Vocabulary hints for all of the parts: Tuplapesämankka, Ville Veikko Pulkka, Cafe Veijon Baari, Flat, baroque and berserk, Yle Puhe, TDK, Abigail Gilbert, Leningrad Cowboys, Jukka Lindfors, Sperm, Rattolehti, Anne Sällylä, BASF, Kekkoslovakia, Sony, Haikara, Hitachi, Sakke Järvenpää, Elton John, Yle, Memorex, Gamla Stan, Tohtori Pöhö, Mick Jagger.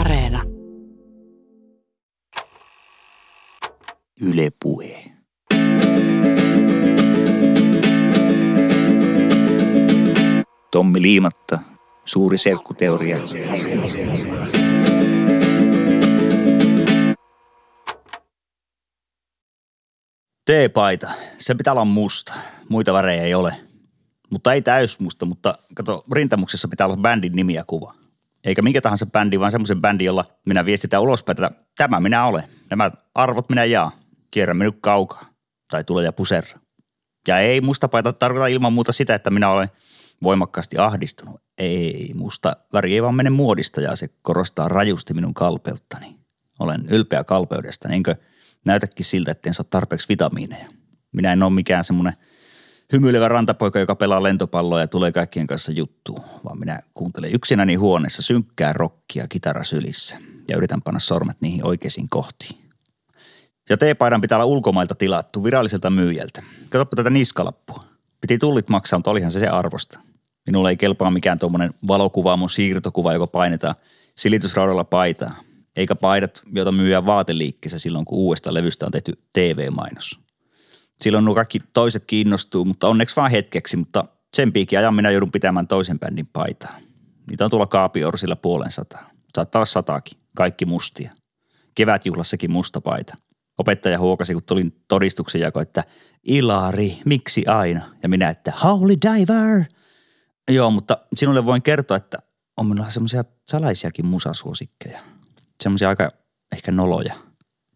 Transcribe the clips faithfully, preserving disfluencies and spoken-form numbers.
Areena. Yle Puhe. Tommi Liimatta, suuri serkkuteoria. T-paita, se pitää olla musta. Muita värejä ei ole. Mutta ei täysmusta, mutta kato, rintamuksessa pitää olla bändin nimi ja kuva. Eikä minkä tahansa bändi, vaan semmoisen bändin, jolla minä viestitään ulospäin, että tämä minä olen. Nämä arvot minä jaan. Kierrä minut kaukaa. Tai tule ja puserra. Ja ei musta paita tarkoita ilman muuta sitä, että minä olen voimakkaasti ahdistunut. Ei, musta väri ei vaan mene muodista ja se korostaa rajusti minun kalpeuttani. Olen ylpeä kalpeudesta, enkö näytäkin siltä, että en saa tarpeeksi vitamiineja. Minä en ole mikään semmoinen hymyilevä rantapoika, joka pelaa lentopalloa ja tulee kaikkien kanssa juttuun, vaan minä kuuntelen yksinäni huoneessa synkkää rockia kitara sylissä ja yritän panna sormet niihin oikeisiin kohtiin. Ja T-paidan pitää olla ulkomailta tilattu viralliselta myyjältä. Katsoppa tätä niskalappua. Piti tullit maksaa, mutta olihan se se arvosta. Minulle ei kelpaa mikään tuommoinen valokuvaamon siirtokuva, joka painetaan silitysraudalla paitaa, eikä paidat, joita myyjää vaateliikkeessä silloin, kun uudesta levystä on tehty T V-mainos. Silloin nuo kaikki toiset kiinnostuu, mutta onneksi vaan hetkeksi, mutta sen piikin ajan minä joudun pitämään toisen bändin paitaa. Niitä on tuolla kaapiorsilla puolen sataa. Saattaa olla sataakin. Kaikki mustia. Kevätjuhlassakin musta paita. Opettaja huokasi, kun tulin todistuksen jako, että Ilari, miksi aina? Ja minä, että Holy Diver. Joo, mutta sinulle voin kertoa, että on minulla semmoisia salaisiakin musasuosikkeja. Semmoisia aika ehkä noloja.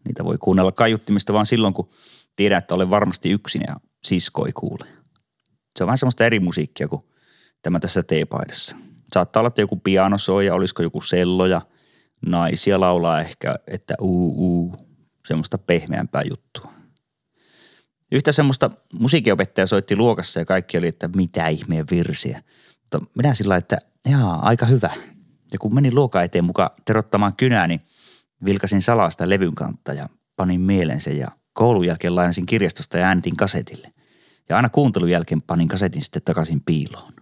Niitä voi kuunnella kaiuttimista vaan silloin, kun tiedän, että olen varmasti yksin ja sisko ei kuule. Se on vähän semmoista eri musiikkia kuin tämä tässä T-paidassa. Saattaa olla, että joku piano soi ja olisiko joku sello ja naisia laulaa ehkä, että uu, uu, semmoista pehmeämpää juttua. Yhtä semmoista musiikinopettaja soitti luokassa ja kaikki oli, että mitä ihmeen virsiä. Mutta minä sillä lailla, että jaa, aika hyvä. Ja kun menin luokan eteen mukaan terottamaan kynää, niin vilkasin salaa sitä levyn kantta ja panin mielen sen ja koulun jälkeen lainasin kirjastosta ja äänitin kasetille. Ja aina kuuntelun jälkeen panin kasetin sitten takaisin piiloon.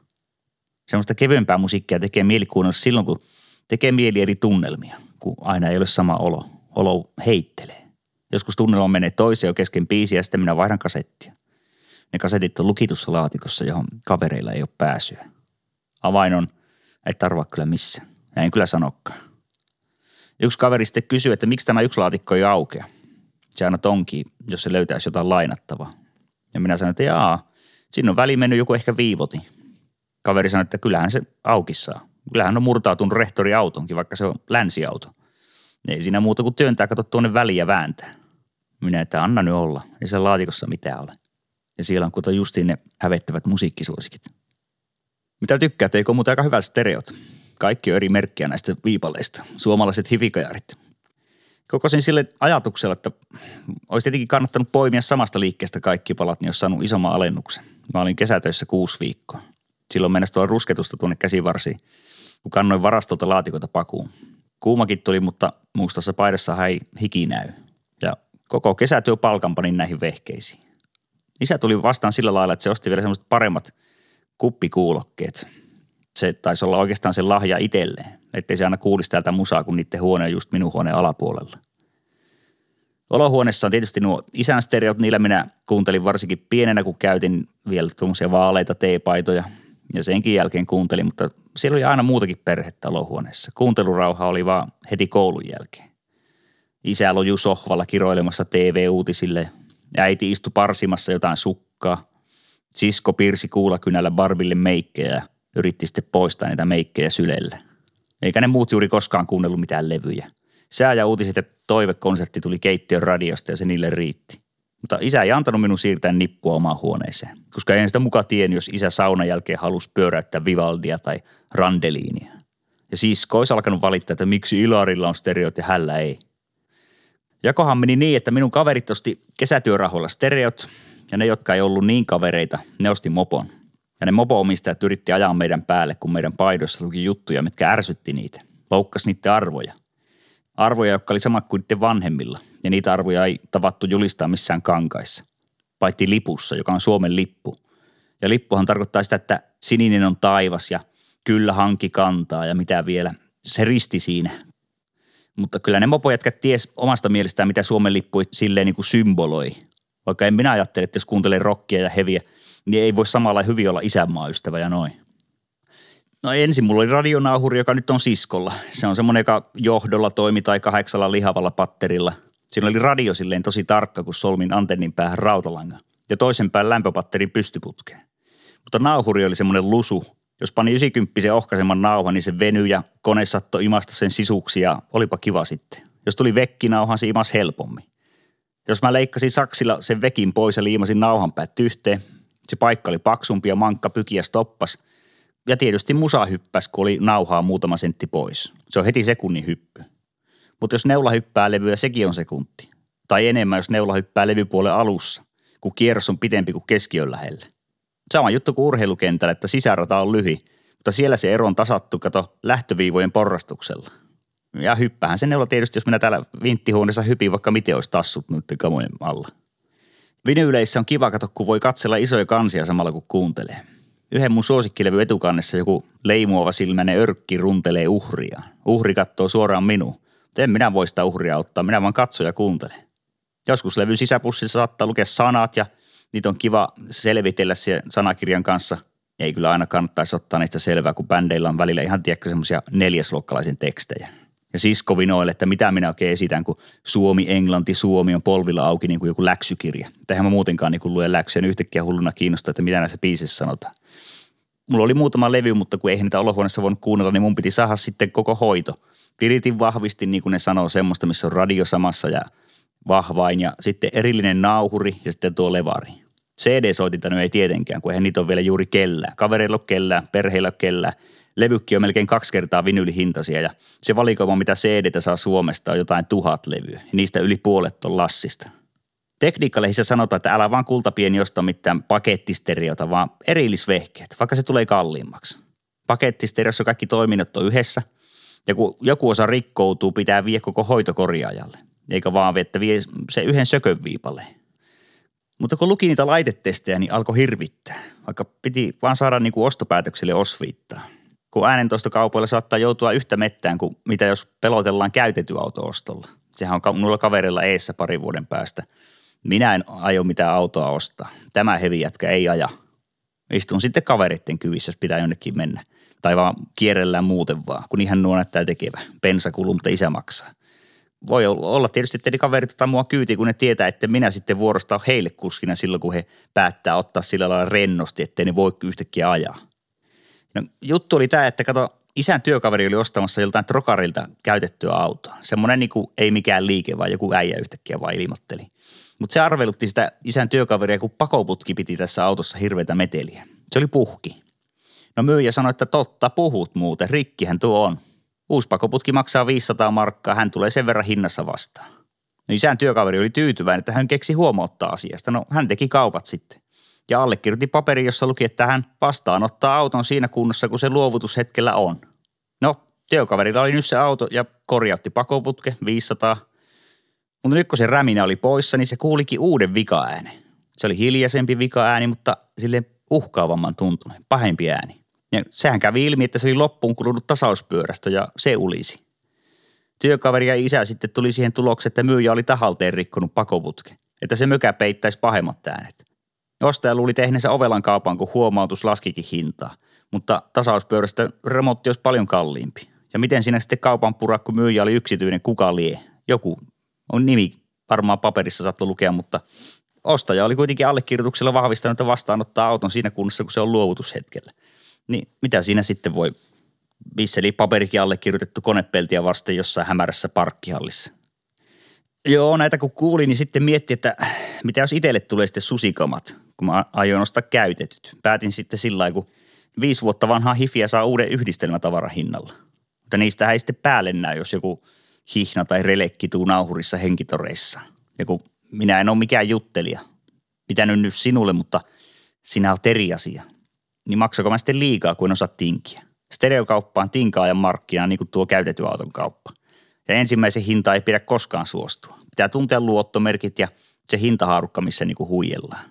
Semmoista kevyempää musiikkia tekee mieli kuunnella silloin, kun tekee mieli eri tunnelmia, kun aina ei ole sama olo. Olo heittelee. Joskus tunnelma menee toiseen jo kesken biisiä ja sitten minä vaihdan kasettia. Ne kasetit on lukitussa laatikossa, johon kavereilla ei ole pääsyä. Avain on, et arvaa kyllä missä. Ja en kyllä sanokaan. Yksi kaveri sitten kysyi, että miksi tämä yksi laatikko ei aukea. Se aina tonkii, jos se löytäisi jotain lainattavaa. Ja minä sanoin, että jaa, sinne on väliin mennyt joku ehkä viivoti. Kaveri sanoi, että kyllähän se aukissaa. Kyllähän on murtautunut rehtoriautonkin, vaikka se on länsiauto. Ei siinä muuta kuin työntää, kato tuonne väliin ja vääntää. Minä, että anna nyt olla, ei siellä laatikossa mitään ole. Ja siellä on kuitenkin justiin ne hävettävät musiikkisuosikit. Mitä tykkää, teikö on muuten aika hyvältä stereot. Kaikki on eri merkkiä näistä viipaleista, suomalaiset hivikajarit. Kokosin sille ajatuksella, että olisi tietenkin kannattanut poimia samasta liikkeestä kaikki palat, niin olisi saanut isomman alennuksen. Mä olin kesätöissä kuusi viikkoa. Silloin mennessä tuolla rusketusta tuonne käsivarsiin, kun kannoin varastolta laatikoita pakuun. Kuumakin tuli, mutta mustassa paidassa ei hiki näy. Ja koko kesätyö palkan panin näihin vehkeisiin. Isä tuli vastaan sillä lailla, että se osti vielä semmoiset paremmat kuppikuulokkeet. Se taisi olla oikeastaan sen lahja itselleen, ettei se aina kuulisi täältä musaa, kun niiden huone on just minun huoneen alapuolella. Olohuoneessa on tietysti nuo isän stereot, niillä minä kuuntelin varsinkin pienenä, kun käytin vielä tuommoisia vaaleita teepaitoja ja senkin jälkeen kuuntelin, mutta siellä oli aina muutakin perhettä olohuoneessa. Kuuntelurauha oli vaan heti koulun jälkeen. Isä lojui sohvalla kiroilemassa T V-uutisille, äiti istui parsimassa jotain sukkaa, sisko piirsi kuulakynällä Barbille meikkejä. Yritti sitten poistaa niitä meikkejä sylellä. Eikä ne muut juuri koskaan kuunnellut mitään levyjä. Sää ja uutiset, että toivekonsertti tuli keittiön radiosta ja se niille riitti. Mutta isä ei antanut minun siirtää nippua omaan huoneeseen, koska en sitä muka tiennyt, jos isä saunan jälkeen halusi pyöräyttää Vivaldia tai Randelinia. Ja sisko olisi alkanut valittaa, että miksi Ilarilla on stereot ja hällä ei. Jakohan meni niin, että minun kaverit osti kesätyörahoilla stereot, ja ne, jotka ei ollut niin kavereita, ne osti mopon. Ja ne mopo-omistajat yritti ajaa meidän päälle, kun meidän paidoissa luki juttuja, mitkä ärsytti niitä. Loukkasi niiden arvoja. Arvoja, jotka oli samat kuin niiden vanhemmilla. Ja niitä arvoja ei tavattu julistaa missään kankaissa. Paitsi lipussa, joka on Suomen lippu. Ja lippuhan tarkoittaa sitä, että sininen on taivas ja kyllä hanki kantaa ja mitä vielä. Se risti siinä. Mutta kyllä ne mopojätkät ties omasta mielestään, mitä Suomen lippu silleen niin kuin symboloi. Vaikka en minä ajattele, että jos kuuntelee rockia ja heviä, niin ei voi samalla hyvin olla isänmaaystävä ja noin. No ensin mulla oli radionauhuri, joka nyt on siskolla. Se on semmoinen, joka johdolla toimi tai kahdeksalla lihavalla patterilla. Siinä oli radio silleen tosi tarkka, kun solmin antennin päähän rautalanga ja toisen pään lämpöpatterin pystyputkeen. Mutta nauhuri oli semmoinen lusu. Jos pani yhdeksänkymppisen ohkaisemman nauhan, niin se venyi ja kone saattoi imasta sen sisuksi ja olipa kiva sitten. Jos tuli vekkinauhan, se imasi helpommin. Jos mä leikkasin saksilla sen vekin pois ja liimasin nauhanpäät yhteen, se paikka oli paksumpi ja mankka pykiä stoppas. Ja tietysti musa hyppäsi, kun oli nauhaa muutama sentti pois. Se on heti sekunnin hyppy. Mutta jos neula hyppää levyä, sekin on sekunti. Tai enemmän, jos neula hyppää levypuolen alussa, kun kierros on pitempi kuin keskiön lähellä. Sama juttu kuin urheilukentällä, että sisärata on lyhi, mutta siellä se ero on tasattu, kato, lähtöviivojen porrastuksella. Ja hyppähän se neula tietysti, jos minä täällä vinttihuoneessa hypin, vaikka miten olisi tassut noiden kamojen alla. Vinyyleissä on kiva, kato, kun voi katsella isoja kansia samalla, kun kuuntelee. Yhden mun suosikkilevy etukannessa joku leimuava silmäinen örkki runtelee uhria. Uhri katsoo suoraan minuun. En minä voi sitä uhria ottaa, minä vaan katso ja kuuntelen. Joskus levyn sisäpussissa saattaa lukea sanat ja niitä on kiva selvitellä sen sanakirjan kanssa. Ei kyllä aina kannattaisi ottaa niistä selvää, kun bändeillä on välillä ihan tiekkä semmoisia neljäsluokkalaisen tekstejä. Ja sisko vinoille, että mitä minä oikein esitän, kun Suomi, Englanti, Suomi on polvilla auki niin kuin joku läksykirja. Tähän mä muutenkaan niin kuin luen läksyä, niin yhtäkkiä hulluna kiinnostaa, että mitä näissä biisissä sanotaan. Mulla oli muutama levy, mutta kun eihän niitä olohuoneessa voinut kuunnella, niin mun piti saada sitten koko hoito. Viritin vahvisti, niin kuin ne sanoo, semmoista, missä on radio samassa ja vahvain ja sitten erillinen nauhuri ja sitten tuo levari. C D-soitinta nyt ei tietenkään, kun eihän niitä ole vielä juuri kellään. Kavereilla on kellään, perheillä on kellään. Levykki on melkein kaksi kertaa vinylihintaisia ja se valikoima, mitä C D:tä saa Suomesta, on jotain tuhat levyä. Niistä yli puolet on Lassista. Tekniikkalehdissä sanotaan, että älä vaan kultapieni osta mitään pakettisteriota, vaan erillisvehkeet, vaikka se tulee kalliimmaksi. Pakettisteriossa kaikki toiminnot on yhdessä ja kun joku osa rikkoutuu, pitää vie koko hoitokorjaajalle. Eikä vaan, että vie se yhden sökön viipaleen. Mutta kun luki niitä laitetestejä, niin alkoi hirvittää, vaikka piti vaan saada niin kuin ostopäätökselle osviittaa. Kun äänentoistokaupoilla saattaa joutua yhtä mettään kuin mitä jos pelotellaan käytetyn auto-ostolla. Sehän on minulla kaverilla eessä parin vuoden päästä. Minä en aio mitään autoa ostaa. Tämä hevi jätkä ei aja. Istun sitten kaveritten kyvissä, jos pitää jonnekin mennä. Tai vaan kierrellään muuten vaan, kun ihan nuo näyttää tekevä. Bensa kuluu, mutta isä maksaa. Voi olla tietysti, että ne kaverit ottaa mua kyytiin, kun ne tietää, että minä sitten vuorostaan heille kuskina silloin, kun he päättää ottaa sillä lailla rennosti, ettei ne voi yhtäkkiä ajaa. No, juttu oli tämä, että kato, isän työkaveri oli ostamassa joltain trokarilta käytettyä autoa. Semmoinen niin kuin ei mikään liike, vaan joku äijä yhtäkkiä vaan ilmoitteli. Mutta se arvelutti sitä isän työkaveria, kun pakoputki piti tässä autossa hirveätä meteliä. Se oli puhki. No myyjä sanoi, että totta, puhut muuten, rikkihän tuo on. Uusi pakoputki maksaa viisisataa markkaa, hän tulee sen verran hinnassa vastaan. No isän työkaveri oli tyytyväinen, että hän keksi huomauttaa asiasta. No hän teki kaupat sitten. Ja allekirjoitti paperi, jossa luki, että hän vastaanottaa auton siinä kunnossa, kun se luovutushetkellä on. No, työkaverilla oli nyt se auto ja korjautti pakoputke, viisisataa. Mutta nyt kun se räminä oli poissa, niin se kuulikin uuden vika-äänen. Se oli hiljaisempi vika-ääni, mutta silleen uhkaavamman tuntuneen, pahempi ääni. Ja sehän kävi ilmi, että se oli loppuun kulunut tasauspyörästö ja se ulisi. Työkaveri ja isä sitten tuli siihen tulokseen, että myyjä oli tahalteen rikkonut pakoputke, että se mökä peittäisi pahemmat äänet. Ostaja luuli tehneensä ovelan kaupan, kun huomautus laskikin hintaa, mutta tasauspyörästä remontti olisi paljon kalliimpi. Ja miten siinä sitten kaupan pura, kun myyjä oli yksityinen, kuka lie? Joku on nimi, varmaan paperissa saattoi lukea, mutta ostaja oli kuitenkin allekirjoituksella vahvistanut, että vastaanottaa auton siinä kunnossa, kun se on luovutushetkellä. Niin mitä siinä sitten voi, missä eli paperikin allekirjoitettu konepeltiä vasten jossain hämärässä parkkihallissa. Joo, näitä kun kuulin, niin sitten mietti, että mitä jos itselle tulee sitten susikamat, kun mä aion ostaa käytetyt. Päätin sitten sillä lailla, kun viisi vuotta vanhaa hifiä saa uuden yhdistelmätavaran hinnalla. Mutta niistä ei sitten päälle näy, jos joku hihna tai relekki tuu nauhurissa henkitoreissa. Ja kun minä en ole mikään juttelija, pitänyt nyt sinulle, mutta sinä olet eri asia. Niin maksako mä sitten liikaa, kun en osaa tinkiä. Stereokauppaan tinkaajan markkina, niin kuin tuo käytetyn auton kauppa. Ja ensimmäisen hinta ei pidä koskaan suostua. Pitää tuntea luottomerkit ja se hintahaarukka, missä niinku huijellaan.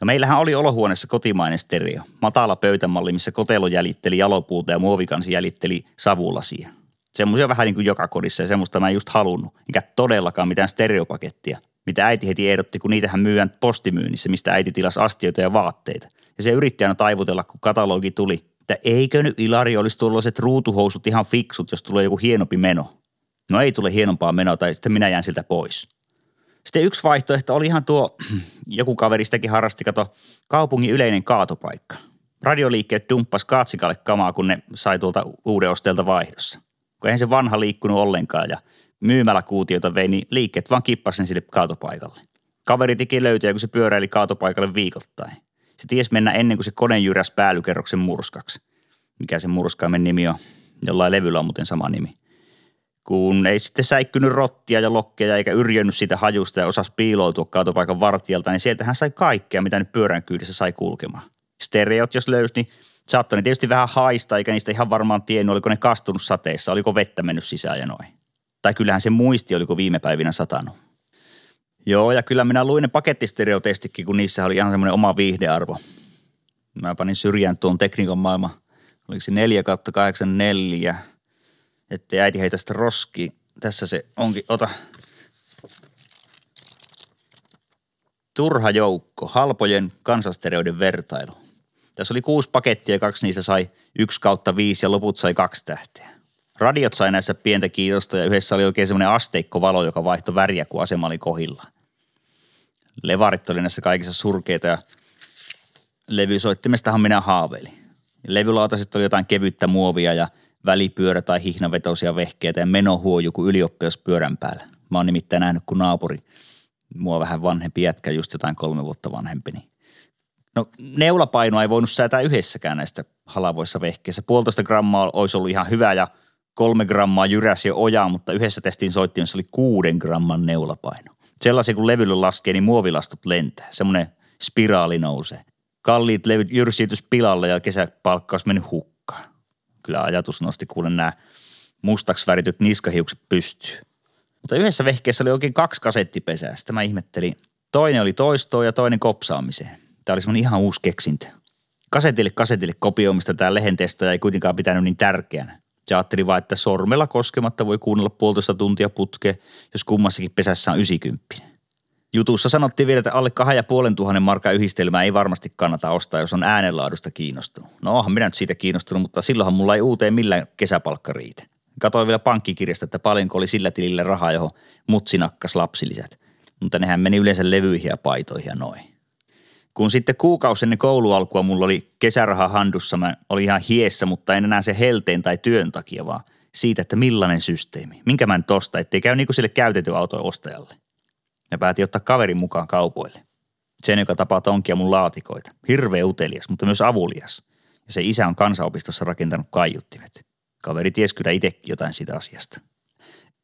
No meillähän oli olohuoneessa kotimainen stereo. Matala pöytämalli, missä kotelo jäljitteli jalopuuta ja muovikansi jäljitteli savulasia. Semmoisia vähän niin kuin joka kodissa ja semmoista mä en just halunnut, enkä todellakaan mitään stereopakettia, mitä äiti heti ehdotti, kun niitähän myydään postimyynnissä, mistä äiti tilasi astioita ja vaatteita. Ja se yritti aina taivutella, kun katalogi tuli, että eikö nyt Ilari olisi tuollaiset ruutuhousut ihan fiksut, jos tulee joku hienompi meno. No ei tule hienompaa menoa tai sitten minä jään siltä pois. Sitten yksi vaihtoehto oli ihan tuo, joku kaveristäkin harrasti, kato, kaupungin yleinen kaatopaikka. Radioliikkeet dumppasi katsikalle kamaa, kun ne sai tuolta uuden osteelta vaihdossa. Kun eihän se vanha liikkunut ollenkaan ja myymäläkuutiota vei, niin liikkeet vaan kippasi sille kaatopaikalle. Kaveri teki löytöjä, kun se pyöräili kaatopaikalle viikoittain. Se ties mennä ennen kuin se kone jyräsi päälykerroksen murskaksi. Mikä se murskaimen nimi on? Jollain levyllä on muuten sama nimi. Kun ei sitten säikkynyt rottia ja lokkeja eikä yrjönnyt siitä hajusta ja osasi piiloutua kaatopaikan vartijalta, niin sieltähän sai kaikkea, mitä nyt pyörän kyydissä sai kulkemaan. Stereot jos löysi, niin saattoi ne tietysti vähän haista, eikä niistä ihan varmaan tiennyt, oliko ne kastunut sateessa, oliko vettä mennyt sisään ja noin. Tai kyllähän se muisti, oliko viime päivinä satanut. Joo, ja kyllä minä luin ne pakettistereotestikin, kun niissä oli ihan semmoinen oma viihdearvo. Mä panin syrjään tuon tekniikan maailman, oliko se neljä kahdeksan neljä, ettei äiti heitä sitä roskiin. Tässä se onkin, ota. Turha joukko, halpojen kansanstereoiden vertailu. Tässä oli kuusi pakettia ja kaksi niistä sai yksi kautta viisi ja loput sai kaksi tähteä. Radiot sai näissä pientä kiitosta ja yhdessä oli oikein semmoinen asteikkovalo, joka vaihtoi väriä, kun asema oli kohillaan. Levarit oli näissä kaikissa surkeita ja levysoittimestahan minä haaveilin. Levylauta sitten oli jotain kevyttä muovia ja välipyörä tai hihnavetoisia vehkeitä ja menohuoju kuin ylioppilas pyörän päällä. Mä oon nimittäin nähnyt, kun naapuri, mua vähän vanhempi jätkä, just jotain kolme vuotta vanhempi. Niin. No neulapainoa ei voinut säätää yhdessäkään näistä halavoissa vehkeissä. Puolitoista grammaa olisi ollut ihan hyvä ja kolme grammaa jyräsi jo ojaa, mutta yhdessä testiin soittimessa oli kuuden gramman neulapaino. Sellaisia kun levylle laskee, niin muovilastut lentää. Semmoinen spiraali nousee. Kalliit levyt jyrsiytys pilalle ja kesäpalkkaus mennyt hukkaan. Kyllä ajatus nosti kuulen nämä mustaksi värityt niskahiukset pystyyn. Mutta yhdessä vehkeessä oli oikein kaksi kasettipesää. Sitä mä ihmettelin. Toinen oli toistoon ja toinen kopsaamiseen. Tämä oli semmoinen ihan uusi keksintö. Kasetille kasetille kopioimista tämä lehentestaja ei kuitenkaan pitänyt niin tärkeänä. Ja ajattelin vaan, että sormella koskematta voi kuunnella puolitoista tuntia putkea, jos kummassakin pesässä on yhdeksänkymmentä. Jutussa sanottiin vielä, että alle kahden ja puolen tuhannen markan yhdistelmää ei varmasti kannata ostaa, jos on äänenlaadusta kiinnostunut. No oonhan minä nyt siitä kiinnostunut, mutta silloinhan mulla ei uuteen millään kesäpalkka riitä. Katoin vielä pankkikirjasta, että paljonko oli sillä tilillä rahaa, johon mutsi nakkas lapsilisät. Mutta nehän meni yleensä levyihin ja paitoihin ja noin. Kun sitten kuukausi ennen koulualkua mulla oli kesäraha handussa, mä olin ihan hiessä, mutta en enää se helteen tai työn takia, vaan siitä, että millainen systeemi. Minkä mä nyt ostan, ettei käy niin kuin sille käytetyn auton ostajalle. Mä päätin ottaa kaverin mukaan kaupoille. Sen, joka tapaa tonkia mun laatikoita. Hirveä utelias, mutta myös avulias. Ja se isä on kansanopistossa rakentanut kaiuttimet. Kaveri ties kyllä itsekin jotain siitä asiasta.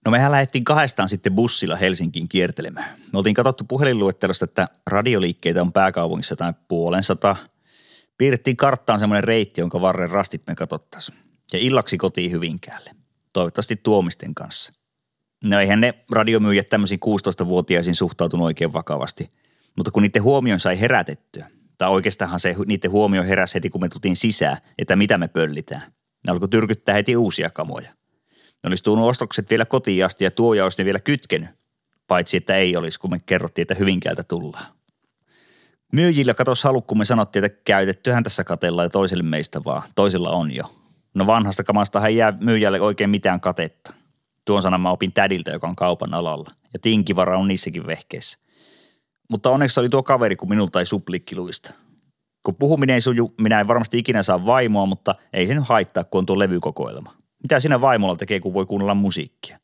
No mehän lähdettiin kahdestaan sitten bussilla Helsinkiin kiertelemään. Me oltiin katsottu puhelinluettelosta, että radioliikkeitä on pääkaupungissa jotain puolen sata. Piirrettiin karttaan semmoinen reitti, jonka varren rastit me katsottaisiin. Ja illaksi kotiin Hyvinkäälle. Toivottavasti Tuomisten kanssa. No eihän ne radiomyyjät tämmöisiin kuusitoistavuotiaisiin suhtautunut oikein vakavasti. Mutta kun niiden huomion sai herätettyä, tai oikeastaan se niiden huomio heräsi heti, kun me tultiin sisään, että mitä me pöllitään. Ne alkoi tyrkyttää heti uusia kamoja. Ne olisi tuonut ostokset vielä kotiin asti ja tuoja olisi ne vielä kytkenyt, paitsi että ei olisi, kun me kerrottiin, että Hyvinkäältä tullaan. Myyjillä katosi halu, kun me sanottiin, että käytettyhän tässä katellaan ja toiselle meistä vaan, toisella on jo. No vanhasta kamasta ei jää myyjälle oikein mitään katetta. Tuon sanan mä opin tädiltä, joka on kaupan alalla, ja tinkivara on niissäkin vehkeissä. Mutta onneksi oli tuo kaveri, kun minulta ei suplikkiluista. Kun puhuminen ei suju, minä en varmasti ikinä saa vaimoa, mutta ei se nyt haittaa, kun on tuo levykokoelma. Mitä sinä vaimolla tekee, kun voi kuunnella musiikkia?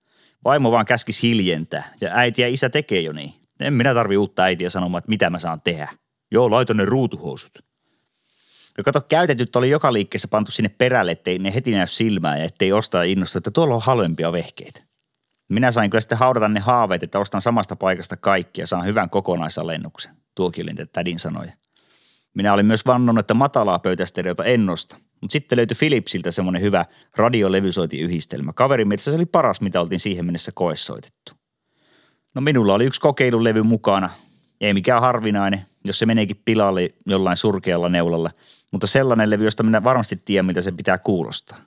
Vaimo vaan käskisi hiljentää, ja äiti ja isä tekee jo niin. En minä tarvi uutta äitiä sanomaan, että mitä mä saan tehdä. Joo, laita ne ruutuhousut. Ja kato, käytetyt oli joka liikkeessä pantu sinne perälle, ettei ne heti näy silmään ja ettei ostaja innostu, että tuolla on halvempia vehkeitä. Minä sain kyllä sitten haudata ne haaveet, että ostan samasta paikasta kaikki ja saan hyvän kokonaisallennuksen. Tuokin oli niitä tädin sanoja. Minä olin myös vannonut, että matalaa pöytästereota en osta. Mutta sitten löytyi Philipsiltä semmoinen hyvä radiolevysointiyhdistelmä. Kaverin mielestä se oli paras, mitä oltiin siihen mennessä koesoitettu. No minulla oli yksi kokeilulevy mukana. Ei mikään harvinainen, jos se meneekin pilalle jollain surkealla neulalla. Mutta sellainen levy, josta minä varmasti tiedän, mitä se pitää kuulostaa.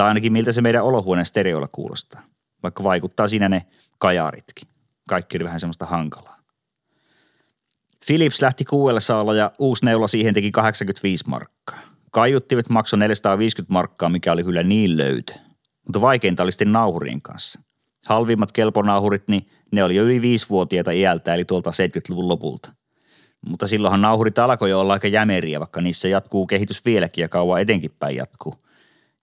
Tai ainakin miltä se meidän olohuoneen stereolla kuulostaa, vaikka vaikuttaa siinä ne kajaritkin. Kaikki oli vähän semmoista hankalaa. Philips lähti kuudella saalla ja uusi neula siihen teki kahdeksankymmentäviisi markkaa. Kaiuttimet maksoi neljäsataaviisikymmentä markkaa, mikä oli kyllä niin löytö. Mutta vaikeinta oli sitten nauhurien kanssa. Halvimmat kelponauhurit, niin ne oli jo yli viisivuotiaita iältä, eli tuolta seitsemänkymmentäluvun lopulta. Mutta silloinhan nauhurit alkoi jo olla aika jämeriä, vaikka niissä jatkuu kehitys vieläkin ja kauan etenkin päin jatkuu.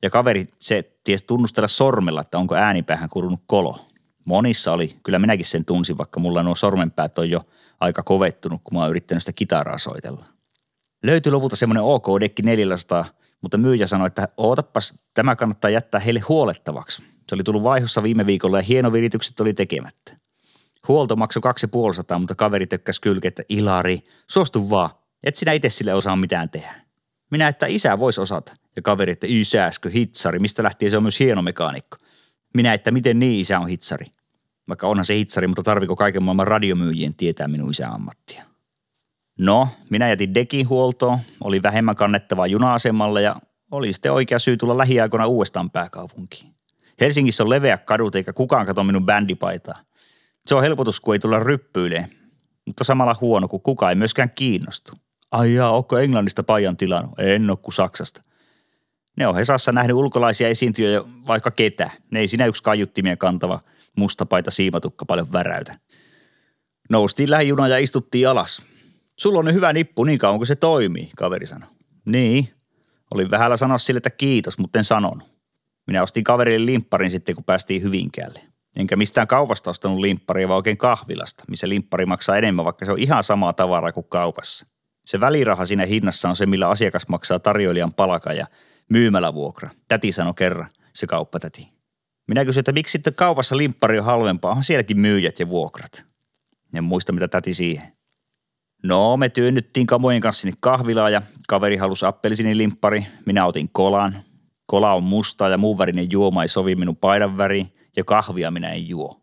Ja kaveri, se ties tunnustella sormella, että onko äänipäähän kulunut kolo. Monissa oli, kyllä minäkin sen tunsin, vaikka mulla nuo sormenpäät on jo aika kovettunut, kun mä oon yrittänyt sitä kitaraa soitella. Löytyi lopulta semmoinen OK-dekki neljäsataa, mutta myyjä sanoi, että ootapas, tämä kannattaa jättää heille huolettavaksi. Se oli tullut vaihdossa viime viikolla ja hienoviritykset oli tekemättä. Huolto maksoi kaksisataaviisikymmentä, mutta kaveri tökkäsi kylkeä, että Ilari, suostu vaan, et sinä itse sille osaa mitään tehdä. Minä, että isä voisi osata. Ja kaveri, että isäskö, hitsari, mistä lähtien se on myös hieno mekaanikko. Minä, että miten niin isä on hitsari. Vaikka onhan se hitsari, mutta tarviko kaiken maailman radiomyyjien tietää minun isän ammattia. No, minä jätin dekin huoltoon, oli vähemmän kannettavaa juna-asemalla ja oli sitten oikea syy tulla lähiaikoina uudestaan pääkaupunkiin. Helsingissä on leveä kadut eikä kukaan katso minun bändipaitaa. Se on helpotus, kun ei tulla ryppyileen, mutta samalla huono, kun kukaan ei myöskään kiinnostu. Ai jaa, ootko Englannista paijan tilannut? En oo, kun Saksasta. Ne on Hesassa nähnyt ulkolaisia esiintyjä vaikka ketä. Ne ei sinä yksi kaiuttimien kantava mustapaita siimatukka paljon väräytä. Noustiin lähijunaan ja istuttiin alas. Sulla on hyvä nippu niin kauan kuin se toimii, kaveri sanoi. Niin. Olin vähällä sanoa sille, että kiitos, mutta en sanonut. Minä ostin kaverille limpparin sitten, kun päästiin Hyvinkäälle. Enkä mistään kaupasta ostanut limpparia, vaan oikein kahvilasta, missä limppari maksaa enemmän, vaikka se on ihan samaa tavaraa kuin kaupassa. Se väliraha siinä hinnassa on se, millä asiakas maksaa tarjoilijan palkan ja myymälävuokra. Täti sanoi kerran, se kauppatäti. Minä kysyin, että miksi sitten kaupassa limppari on halvempaa, onhan sielläkin myyjät ja vuokrat. En muista, mitä täti siihen. No, me työnnyttiin kamojen kanssa sinne kahvilaan ja kaveri halusi appelsinin limppari. Minä otin kolan. Kola on musta ja muun värinen juoma ei sovi minun paidan väriin ja kahvia minä en juo.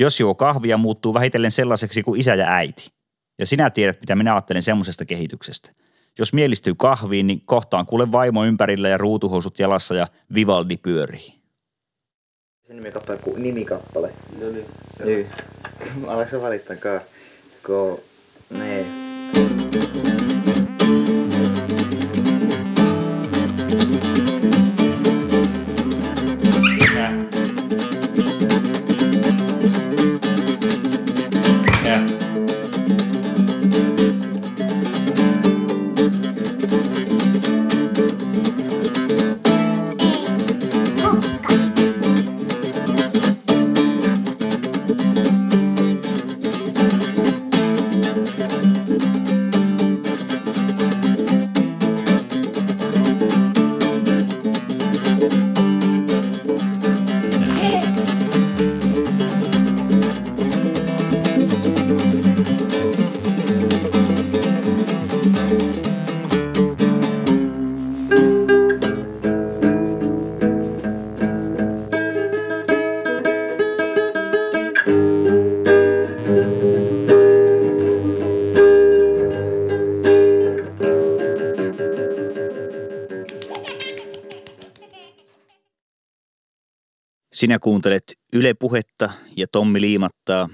Jos juo kahvia, muuttuu vähitellen sellaiseksi kuin isä ja äiti. Ja sinä tiedät, mitä minä ajattelen semmoisesta kehityksestä. Jos mielistyy kahviin, niin kohtaan kuule vaimo ympärillä ja ruutuhousut jalassa ja Vivaldi pyörii. Se nimikappale kuin nimikappale. No niin. Niin. Mä aloin valittakaan. Ko... Nee. Sinä kuuntelet Yle Puhetta ja Tommi Liimattaa,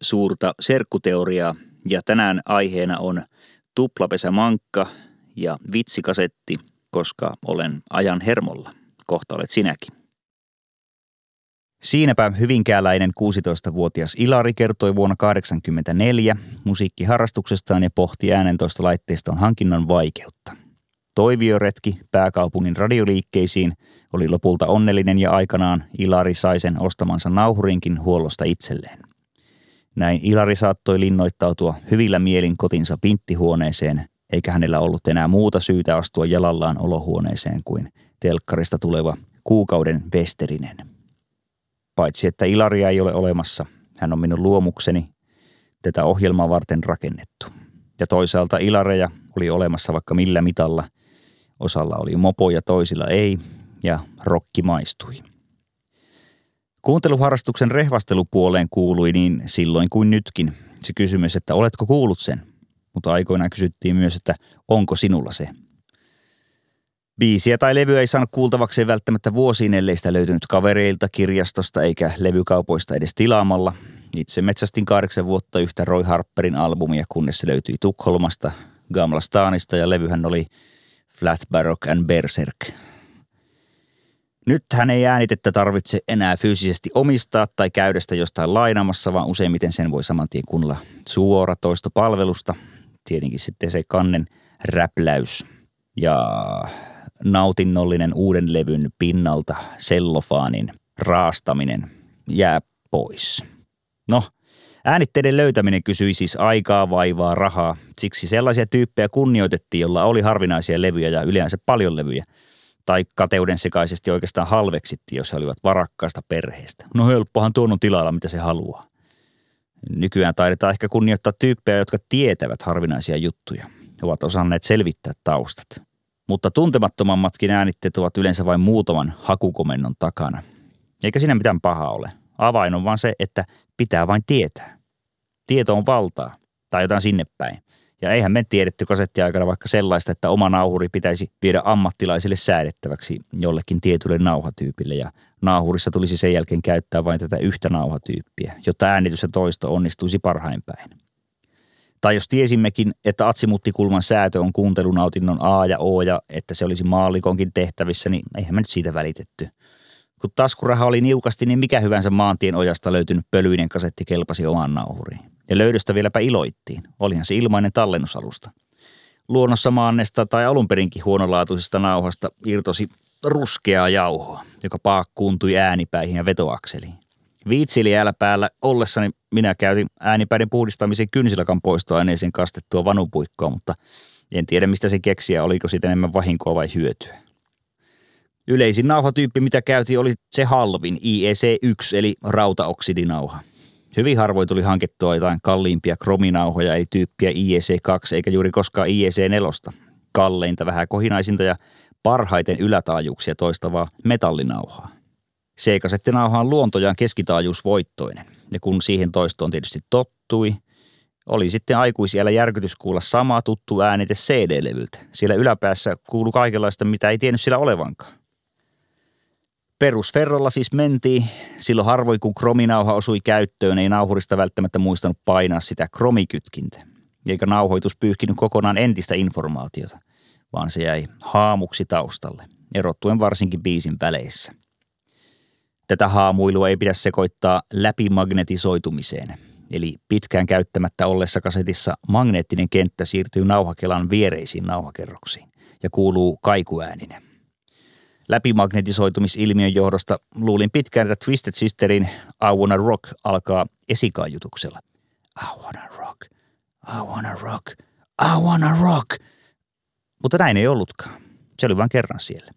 suurta serkkuteoriaa ja tänään aiheena on tuplapesämankka ja vitsikasetti, koska olen ajan hermolla. Kohta olet sinäkin. Siinäpä hyvinkääläinen kuusitoistavuotias Ilari kertoi vuonna tuhatyhdeksänsataakahdeksankymmentäneljä musiikkiharrastuksestaan ja pohti äänentoistolaitteiston hankinnan vaikeutta. Toivioretki pääkaupungin radioliikkeisiin oli lopulta onnellinen ja aikanaan Ilari sai sen ostamansa nauhurinkin huollosta itselleen. Näin Ilari saattoi linnoittautua hyvillä mielin kotinsa pinttihuoneeseen, eikä hänellä ollut enää muuta syytä astua jalallaan olohuoneeseen kuin telkkarista tuleva kuukauden vesterinen. Paitsi että Ilaria ei ole olemassa, hän on minun luomukseni tätä ohjelmaa varten rakennettu. Ja toisaalta Ilareja oli olemassa vaikka millä mitalla. Osalla oli mopo ja toisilla ei, ja rokki maistui. Kuunteluharrastuksen rehvastelupuoleen kuului niin silloin kuin nytkin se kysymys, että oletko kuullut sen, mutta aikoinaan kysyttiin myös, että onko sinulla se. Biisiä tai levyä ei saanut kuultavakseen välttämättä vuosiin, ellei sitä löytynyt kavereilta, kirjastosta eikä levykaupoista edes tilaamalla. Itse metsästin kahdeksan vuotta yhtä Roy Harperin albumia, kunnes se löytyi Tukholmasta, Gamla Stanista, ja levyhän oli Flat, Baroque and Berserk. Nyt hän ei äänitettä tarvitse enää fyysisesti omistaa tai käydä sitä jostain lainaamassa, vaan useimmiten sen voi saman tien kuunnella suora toistopalvelusta. Tietenkin sitten se kannen räpläys ja nautinnollinen uuden levyn pinnalta sellofaanin raastaminen jää pois. No, äänitteiden löytäminen kysyi siis aikaa, vaivaa, rahaa. Siksi sellaisia tyyppejä kunnioitettiin, joilla oli harvinaisia levyjä ja yleensä paljon levyjä. Tai kateuden sekaisesti oikeastaan halveksittiin, jos he olivat varakkaasta perheestä. No helppohan tuon on tilailla, mitä se haluaa. Nykyään taidetaan ehkä kunnioittaa tyyppejä, jotka tietävät harvinaisia juttuja. He ovat osanneet selvittää taustat. Mutta tuntemattomammatkin äänitteet ovat yleensä vain muutaman hakukomennon takana. Eikä siinä mitään pahaa ole. Avain on vaan se, että pitää vain tietää. Tieto on valtaa tai jotain sinne päin. Ja eihän me tiedetty kasettiaikana vaikka sellaista, että oma nauhuri pitäisi viedä ammattilaisille säädettäväksi jollekin tietylle nauhatyypille. Ja nauhurissa tulisi sen jälkeen käyttää vain tätä yhtä nauhatyyppiä, jotta äänitys ja toisto onnistuisi parhain päin. Tai jos tiesimmekin, että atsimuttikulman säätö on kuuntelunautinnon A ja O ja että se olisi maallikonkin tehtävissä, niin eihän me nyt siitä välitetty. Kun taskuraha oli niukasti, niin mikä hyvänsä maantien ojasta löytynyt pölyinen kasetti kelpasi omaan nauhuriin. Ja löydöstä vieläpä iloittiin. Olihan se ilmainen tallennusalusta. Luonnossa maannesta tai alunperinkin huonolaatuisesta nauhasta irtosi ruskeaa jauhoa, joka paakkuuntui äänipäihin ja vetoakseliin. Viitsiliäällä päällä ollessani minä käytin äänipäiden puhdistamisen kynsilakan poistoaineeseen kastettua vanupuikkoa, mutta en tiedä mistä se keksiä, oliko siitä enemmän vahinkoa vai hyötyä. Yleisin nauhatyyppi, mitä käytiin, oli se halvin, I E C yksi, eli rautaoksidinauha. Hyvin harvoin tuli hankittua jotain kalliimpia krominauhoja, ei tyyppiä I E C kaksi, eikä juuri koskaan I E C neljä. Kalleinta, vähän kohinaisinta ja parhaiten ylätaajuuksia toistavaa metallinauhaa. C-kasettinauha on luontojaan keskitaajuusvoittoinen, ja kun siihen toistoon tietysti tottui, oli sitten aikuisiällä järkytys kuulla sama tuttu äänite C D-levyltä. Siellä yläpäässä kuului kaikenlaista, mitä ei tiennyt sillä olevankaan. Perusferralla siis mentiin. Silloin harvoin, kun krominauha osui käyttöön, ei nauhurista välttämättä muistanut painaa sitä kromikytkintä. Eikä nauhoitus pyyhkinyt kokonaan entistä informaatiota, vaan se jäi haamuksi taustalle, erottuen varsinkin biisin väleissä. Tätä haamuilua ei pidä sekoittaa läpimagnetisoitumiseen. Eli pitkään käyttämättä ollessa kasetissa magneettinen kenttä siirtyy nauhakelan viereisiin nauhakerroksiin ja kuuluu kaikuääninä. Läpimagnetisoitumisilmiön johdosta luulin pitkään, että Twisted Sisterin I Wanna Rock alkaa esikaiutuksella. I wanna rock, I wanna rock, I wanna rock. Mutta näin ei ollutkaan. Se oli vain kerran siellä.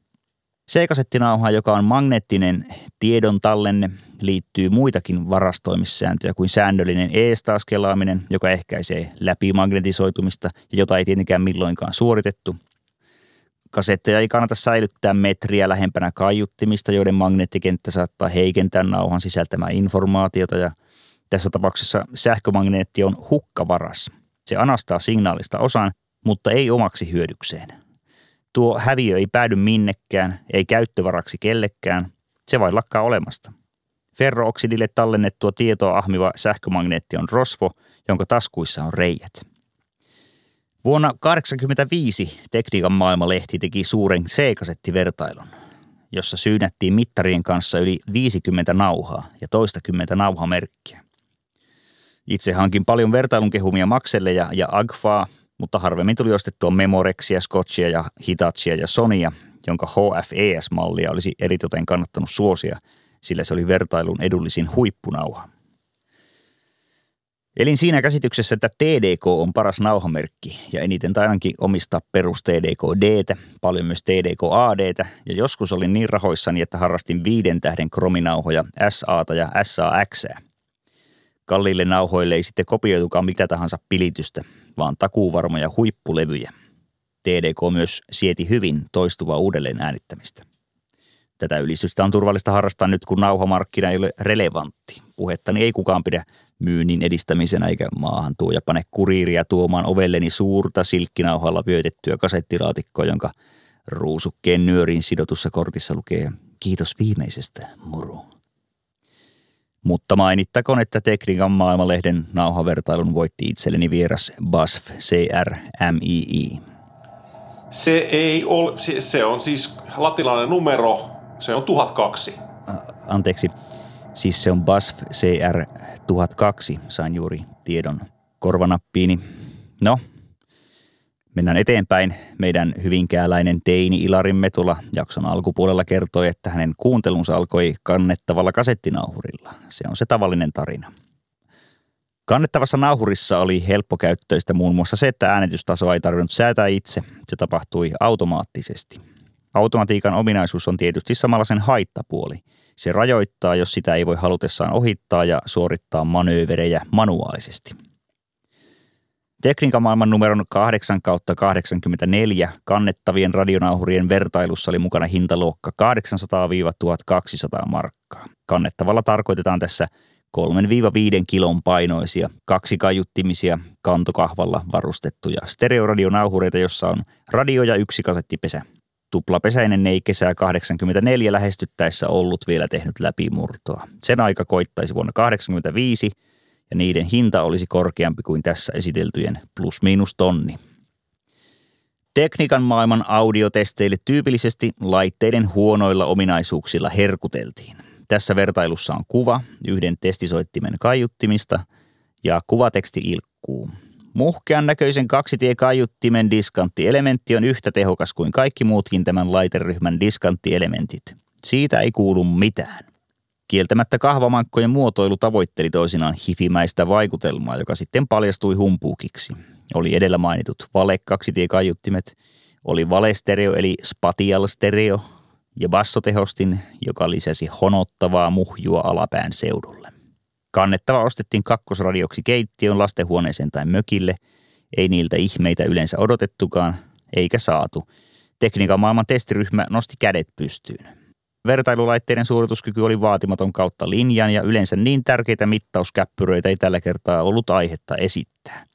C-kasettinauha, joka on magneettinen tiedon tallenne, liittyy muitakin varastoimissääntöjä kuin säännöllinen eestaskelaaminen, joka ehkäisee läpimagnetisoitumista ja jota ei tietenkään milloinkaan suoritettu. Kasetteja ei kannata säilyttää metriä lähempänä kaiuttimista, joiden magneettikenttä saattaa heikentää nauhan sisältämää informaatiota, ja tässä tapauksessa sähkömagneetti on hukkavaras. Se anastaa signaalista osan, mutta ei omaksi hyödykseen. Tuo häviö ei päädy minnekään, ei käyttövaraksi kellekään, se vain lakkaa olemasta. Ferrooksidille tallennettua tietoa ahmiva sähkömagneetti on rosvo, jonka taskuissa on reijät. Vuonna tuhatyhdeksänsataakahdeksankymmentäviisi Tekniikan maailma-lehti teki suuren C-kasettivertailun, jossa syynättiin mittarien kanssa yli viisikymmentä nauhaa ja toistakymmentä nauhamerkkiä. Itse hankin paljon vertailun kehumia Maxelle ja, ja Agfaa, mutta harvemmin tuli ostettua Memorexia, Scotchia ja Hitachia ja Sonya, jonka H F E S-mallia olisi eritoten kannattanut suosia, sillä se oli vertailun edullisin huippunauha. Elin siinä käsityksessä, että T D K on paras nauhamerkki ja eniten tainankin omistaa perus T D K D:tä, paljon myös T D K A D:tä, ja joskus olin niin rahoissani, että harrastin viiden tähden krominauhoja S A:ta ja S A X:ää. Kalliille nauhoille ei sitten kopioitukaan mitä tahansa pilitystä, vaan takuuvarmoja huippulevyjä. T D K myös sieti hyvin toistuvaa uudelleen äänittämistä. Tätä ylistystä on turvallista harrastaa nyt, kun nauhamarkkina ei ole relevantti. Puhettani ei kukaan pidä myynnin edistämisenä eikä maahan tuo ja pane kuriiria tuomaan ovelleni suurta silkkinauhalla vyötettyä kasettilaatikkoa, jonka Ruusukkeen nyöriin sidotussa kortissa lukee kiitos viimeisestä, muru. Mutta mainittakoon, että Tekniikan maailma-lehden nauhavertailun voitti itselleni vieras B A S F C R M I I. Se ei ole, se, se on siis latinalainen numero, se on tuhatkaksi. Anteeksi, siis se on B A S F C R tuhatkaksi, sain juuri tiedon korvanappiini. No, mennään eteenpäin. Meidän hyvinkääläinen teini Ilari Metula jakson alkupuolella kertoi, että hänen kuuntelunsa alkoi kannettavalla kasettinauhurilla. Se on se tavallinen tarina. Kannettavassa nauhurissa oli helppokäyttöistä muun muassa se, että äänitystasoa ei tarvinnut säätää itse. Se tapahtui automaattisesti. Automatiikan ominaisuus on tietysti samalla sen haittapuoli. Se rajoittaa, jos sitä ei voi halutessaan ohittaa ja suorittaa manööverejä manuaalisesti. Tekniikan maailman numeron kahdeksan kahdeksankymmentäneljä kannettavien radionauhurien vertailussa oli mukana hintaluokka kahdeksansataa–tuhatkaksisataa markkaa. Kannettavalla tarkoitetaan tässä kolmesta viiteen kilon painoisia, kaksikaiuttimisia, kantokahvalla varustettuja stereoradionauhureita, jossa on radio ja yksi kasettipesä. Tuplapesäinen ei kesää kahdeksankymmentäneljä lähestyttäessä ollut vielä tehnyt läpimurtoa. Sen aika koittaisi vuonna kahdeksankymmentäviisi ja niiden hinta olisi korkeampi kuin tässä esiteltyjen plus miinus tonni. Tekniikan maailman audiotesteille tyypillisesti laitteiden huonoilla ominaisuuksilla herkuteltiin. Tässä vertailussa on kuva yhden testisoittimen kaiuttimista ja kuvateksti ilkkuu. Muhkean näköisen kaksitiekaiuttimen diskantti-elementti on yhtä tehokas kuin kaikki muutkin tämän laiteryhmän diskantti-elementit. Siitä ei kuulu mitään. Kieltämättä kahvamankkojen muotoilu tavoitteli toisinaan hifimäistä vaikutelmaa, joka sitten paljastui humpuukiksi. Oli edellä mainitut vale-kaksitiekaiuttimet, oli vale-stereo eli spatial stereo ja bassotehostin, joka lisäsi honottavaa muhjua alapään seudulle. Kannettava ostettiin kakkosradioksi keittiön, lastenhuoneeseen tai mökille. Ei niiltä ihmeitä yleensä odotettukaan, eikä saatu. Tekniikan maailman testiryhmä nosti kädet pystyyn. Vertailulaitteiden suorituskyky oli vaatimaton kautta linjan ja yleensä niin tärkeitä mittauskäppyröitä ei tällä kertaa ollut aihetta esittää.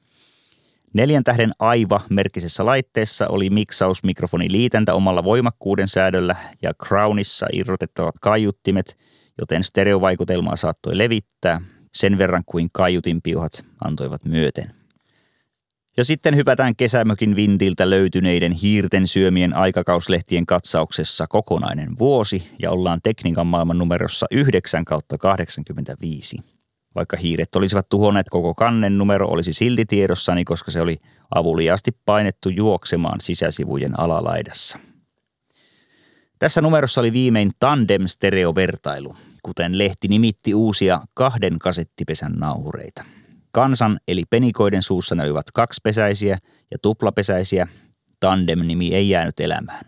Neljän tähden aiva merkkisessä laitteessa oli miksausmikrofoniliitäntä omalla voimakkuuden säädöllä ja crownissa irrotettavat kaiuttimet, joten stereovaikutelmaa saattoi levittää sen verran kuin kaiutinpiuhat antoivat myöten. Ja sitten hypätään kesämökin vintiltä löytyneiden hiirten syömien aikakauslehtien katsauksessa kokonainen vuosi ja ollaan Tekniikan maailman numerossa yhdeksän kahdeksankymmentäviisi. Vaikka hiiret olisivat tuhonneet koko kannen, numero olisi silti tiedossani, koska se oli avuliaasti painettu juoksemaan sisäsivujen alalaidassa. Tässä numerossa oli viimein tandem-stereovertailu, kuten lehti nimitti uusia kahden kasettipesän nauhureita. Kansan eli penikoiden suussa ne olivat kaksipesäisiä ja tuplapesäisiä. Tandem-nimi ei jäänyt elämään.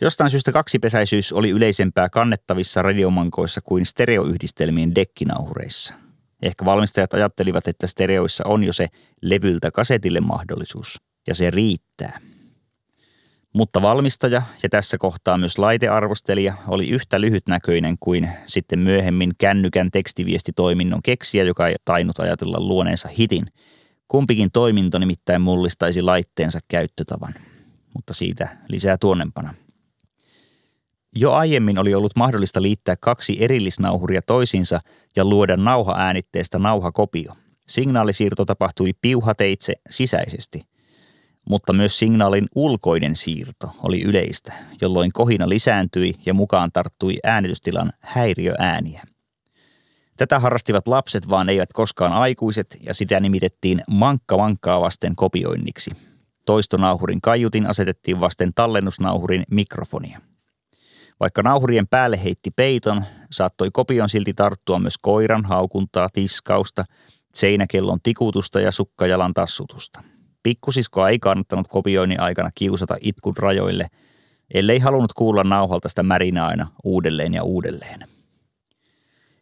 Jostain syystä kaksipesäisyys oli yleisempää kannettavissa radiomankoissa kuin stereoyhdistelmien dekkinauhureissa. Ehkä valmistajat ajattelivat, että stereoissa on jo se levyltä kasetille mahdollisuus, ja se riittää. Mutta valmistaja, ja tässä kohtaa myös laitearvostelija, oli yhtä lyhytnäköinen kuin sitten myöhemmin kännykän tekstiviestitoiminnon keksijä, joka ei tainnut ajatella luoneensa hitin. Kumpikin toiminto nimittäin mullistaisi laitteensa käyttötavan, mutta siitä lisää tuonnempana. Jo aiemmin oli ollut mahdollista liittää kaksi erillisnauhuria toisiinsa ja luoda nauhaäänitteestä nauhakopio. Signaalisiirto tapahtui piuhateitse sisäisesti, mutta myös signaalin ulkoinen siirto oli yleistä, jolloin kohina lisääntyi ja mukaan tarttui äänitystilan häiriöääniä. Tätä harrastivat lapset, vaan eivät koskaan aikuiset, ja sitä nimitettiin mankka-mankkaa vasten kopioinniksi. Toistonauhurin kaiutin asetettiin vasten tallennusnauhurin mikrofonia. Vaikka nauhurien päälle heitti peiton, saattoi kopion silti tarttua myös koiran haukuntaa, tiskausta, seinäkellon tikutusta ja sukkajalan tassutusta. Pikkusiskoa ei kannattanut kopioinnin aikana kiusata itkun rajoille, ellei halunnut kuulla nauhalta sitä märinä aina uudelleen ja uudelleen.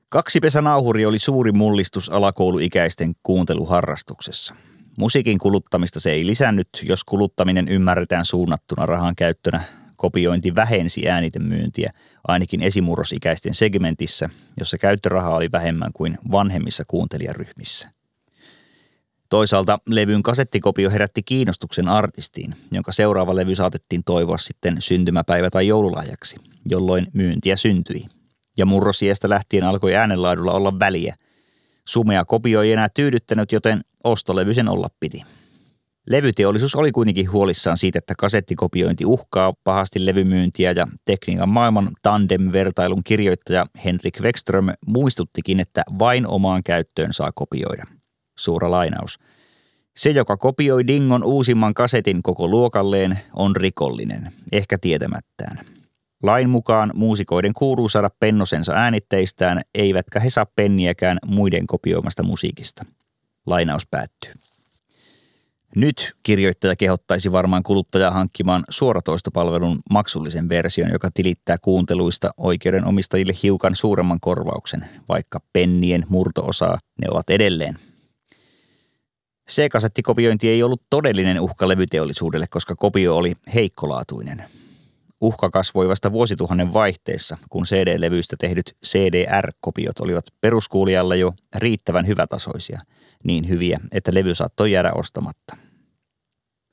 Kaksipesänauhuri oli suuri mullistus alakouluikäisten kuunteluharrastuksessa. Musiikin kuluttamista se ei lisännyt, jos kuluttaminen ymmärretään suunnattuna rahan käyttönä. Kopiointi vähensi äänitemyyntiä, ainakin esimurrosikäisten segmentissä, jossa käyttörahaa oli vähemmän kuin vanhemmissa kuuntelijaryhmissä. Toisaalta levyn kasettikopio herätti kiinnostuksen artistiin, jonka seuraava levy saatettiin toivoa sitten syntymäpäivä- tai joululahjaksi, jolloin myyntiä syntyi. Ja murrosiestä lähtien alkoi äänenlaadulla olla väliä. Sumea kopio ei enää tyydyttänyt, joten ostolevy sen olla piti. Levyteollisuus oli kuitenkin huolissaan siitä, että kasettikopiointi uhkaa pahasti levymyyntiä, ja Tekniikan maailman tandem-vertailun kirjoittaja Henrik Wexström muistuttikin, että vain omaan käyttöön saa kopioida. Suora lainaus. Se, joka kopioi Dingon uusimman kasetin koko luokalleen, on rikollinen, ehkä tietämättään. Lain mukaan muusikoiden kuuluu saada pennosensa äänitteistään, eivätkä he saa penniäkään muiden kopioimasta musiikista. Lainaus päättyy. Nyt kirjoittaja kehottaisi varmaan kuluttajaa hankkimaan suoratoistopalvelun maksullisen version, joka tilittää kuunteluista oikeudenomistajille hiukan suuremman korvauksen, vaikka pennien murto-osaa ne ovat edelleen. C-kasettikopiointi ei ollut todellinen uhka levyteollisuudelle, koska kopio oli heikkolaatuinen. Uhka kasvoi vasta vuosituhannen vaihteessa, kun C D-levyistä tehdyt C D R-kopiot olivat peruskuulijalle jo riittävän hyvätasoisia, niin hyviä, että levy saattoi jäädä ostamatta.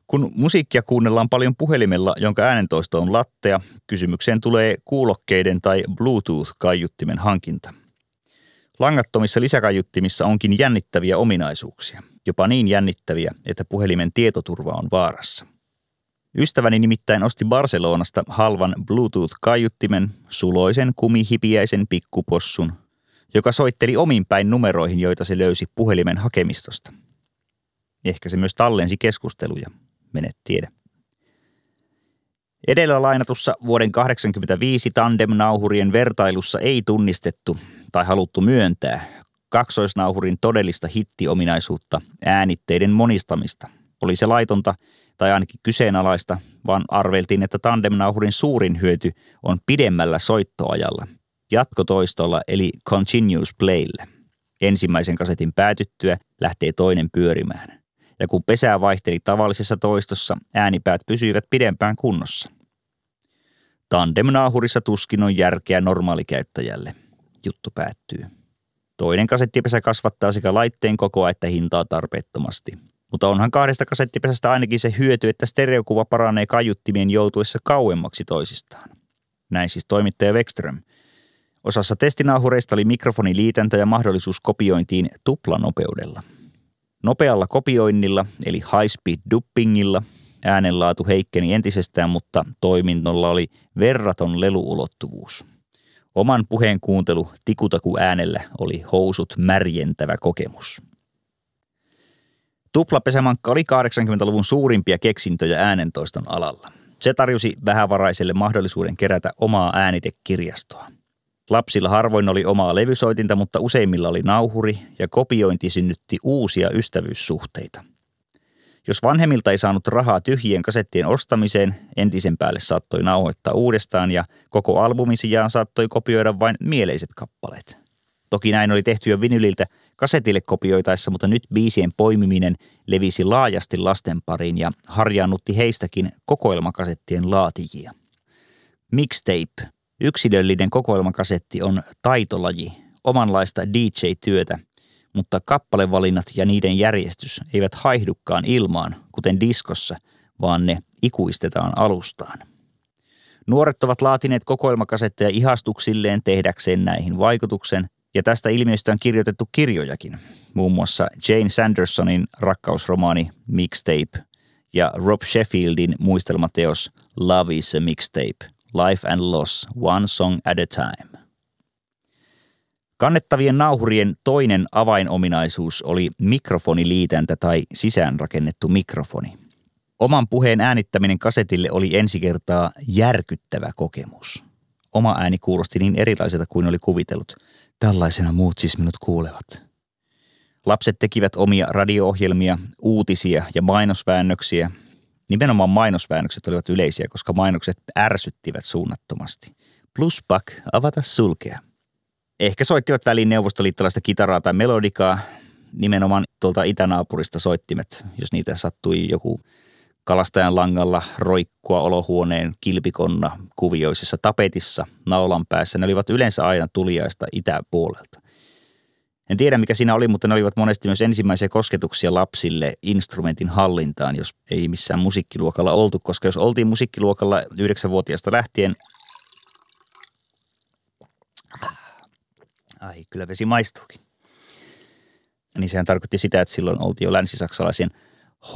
Kun musiikkia kuunnellaan paljon puhelimella, jonka äänentoisto on lattea, kysymykseen tulee kuulokkeiden tai Bluetooth-kaiuttimen hankinta. Langattomissa lisäkaiuttimissa onkin jännittäviä ominaisuuksia, jopa niin jännittäviä, että puhelimen tietoturva on vaarassa. Ystäväni nimittäin osti Barcelonasta halvan Bluetooth-kaiuttimen, suloisen kumihipiäisen pikkupossun, joka soitteli ominpäin numeroihin, joita se löysi puhelimen hakemistosta. Ehkä se myös tallensi keskusteluja, menet tiedä. Edellä lainatussa vuoden tuhatyhdeksänsataakahdeksankymmentäviisi tandem-nauhurien vertailussa ei tunnistettu tai haluttu myöntää kaksoisnauhurin todellista hittiominaisuutta, äänitteiden monistamista. Oli se laitonta tai ainakin kyseenalaista, vaan arveltiin, että tandem-nauhurin suurin hyöty on pidemmällä soittoajalla, jatkotoistolla eli continuous playlle. Ensimmäisen kasetin päätyttyä lähtee toinen pyörimään. Ja kun pesää vaihteli tavallisessa toistossa, äänipäät pysyivät pidempään kunnossa. Tandem-naahurissa tuskin on järkeä normaalikäyttäjälle. Juttu päättyy. Toinen kasettipesä kasvattaa sekä laitteen kokoa että hintaa tarpeettomasti. Mutta onhan kahdesta kasettipesästä ainakin se hyöty, että stereokuva paranee kaiuttimien joutuessa kauemmaksi toisistaan. Näin siis toimittaja Wexström. Osassa testinauhureista oli mikrofoniliitäntä ja mahdollisuus kopiointiin tuplanopeudella. Nopealla kopioinnilla, eli high-speed duppingilla, äänenlaatu heikkeni entisestään, mutta toiminnolla oli verraton leluulottuvuus. Oman puheen kuuntelu tikutaku äänellä oli housut märjentävä kokemus. Tuplapesämankka oli kahdeksankymmentäluvun suurimpia keksintöjä äänentoiston alalla. Se tarjosi vähävaraiselle mahdollisuuden kerätä omaa äänitekirjastoa. Lapsilla harvoin oli omaa levysoitinta, mutta useimmilla oli nauhuri, ja kopiointi synnytti uusia ystävyyssuhteita. Jos vanhemmilta ei saanut rahaa tyhjien kasettien ostamiseen, entisen päälle saattoi nauhoittaa uudestaan, ja koko albumin sijaan saattoi kopioida vain mieleiset kappaleet. Toki näin oli tehty jo vinyliltä kasetille kopioitaessa, mutta nyt biisien poimiminen levisi laajasti lasten pariin ja harjaannutti heistäkin kokoelmakasettien laatijia. Mixtape. Yksilöllinen kokoelmakasetti on taitolaji, omanlaista D J-työtä, mutta kappalevalinnat ja niiden järjestys eivät haihdukaan ilmaan, kuten diskossa, vaan ne ikuistetaan alustaan. Nuoret ovat laatineet kokoelmakasetteja ihastuksilleen tehdäkseen näihin vaikutuksen, ja tästä ilmiöstä on kirjoitettu kirjojakin, muun muassa Jane Sandersonin rakkausromaani Mixtape ja Rob Sheffieldin muistelmateos Love is a Mixtape. Life and Loss, One Song at a Time. Kannettavien nauhurien toinen avainominaisuus oli mikrofoniliitäntä tai sisäänrakennettu mikrofoni. Oman puheen äänittäminen kasetille oli ensi kertaa järkyttävä kokemus. Oma ääni kuulosti niin erilaiselta kuin oli kuvitellut. Tällaisena muut siis minut kuulevat. Lapset tekivät omia radio-ohjelmia, uutisia ja mainosväännöksiä. Nimenomaan mainosväännökset olivat yleisiä, koska mainokset ärsyttivät suunnattomasti. Plus pak, avata sulkea. Ehkä soittivat väliin neuvostoliittolaista kitaraa tai melodikaa, nimenomaan tuolta itänaapurista soittimet, jos niitä sattui joku kalastajan langalla roikkua olohuoneen kilpikonna kuvioisessa tapetissa naulan päässä. Ne olivat yleensä aina tuliaista itäpuolelta. En tiedä, mikä siinä oli, mutta ne olivat monesti myös ensimmäisiä kosketuksia lapsille instrumentin hallintaan, jos ei missään musiikkiluokalla oltu, koska jos oltiin musiikkiluokalla yhdeksänvuotiaasta lähtien, ai, kyllä vesi maistuukin. Niin sehän tarkoitti sitä, että silloin oltiin jo länsisaksalaisen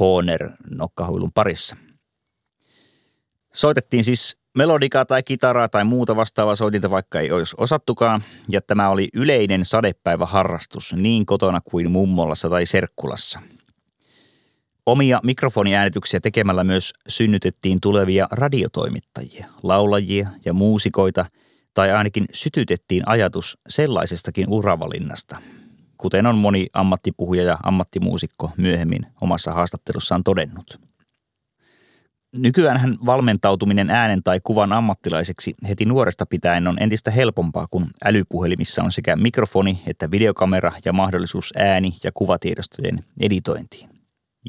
Hohner-nokkahuilun parissa. Soitettiin siis melodikaa tai kitaraa tai muuta vastaavaa soitinta, vaikka ei olisi osattukaan. Ja tämä oli yleinen sadepäiväharrastus niin kotona kuin mummolassa tai serkkulassa. Omia mikrofoniäänityksiä tekemällä myös synnytettiin tulevia radiotoimittajia, laulajia ja muusikoita, tai ainakin sytytettiin ajatus sellaisestakin uravalinnasta, kuten on moni ammattipuhuja ja ammattimuusikko myöhemmin omassa haastattelussaan todennut. Nykyäänhän valmentautuminen äänen tai kuvan ammattilaiseksi heti nuoresta pitäen on entistä helpompaa, kun älypuhelimissa on sekä mikrofoni että videokamera ja mahdollisuus ääni- ja kuvatiedostojen editointiin.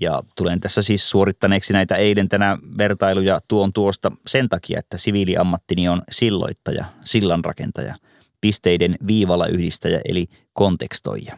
Ja tulen tässä siis suorittaneeksi näitä eilen tänään vertailuja tuon tuosta sen takia, että siviiliammattini on silloittaja, sillanrakentaja, pisteiden viivalla yhdistäjä eli kontekstoija.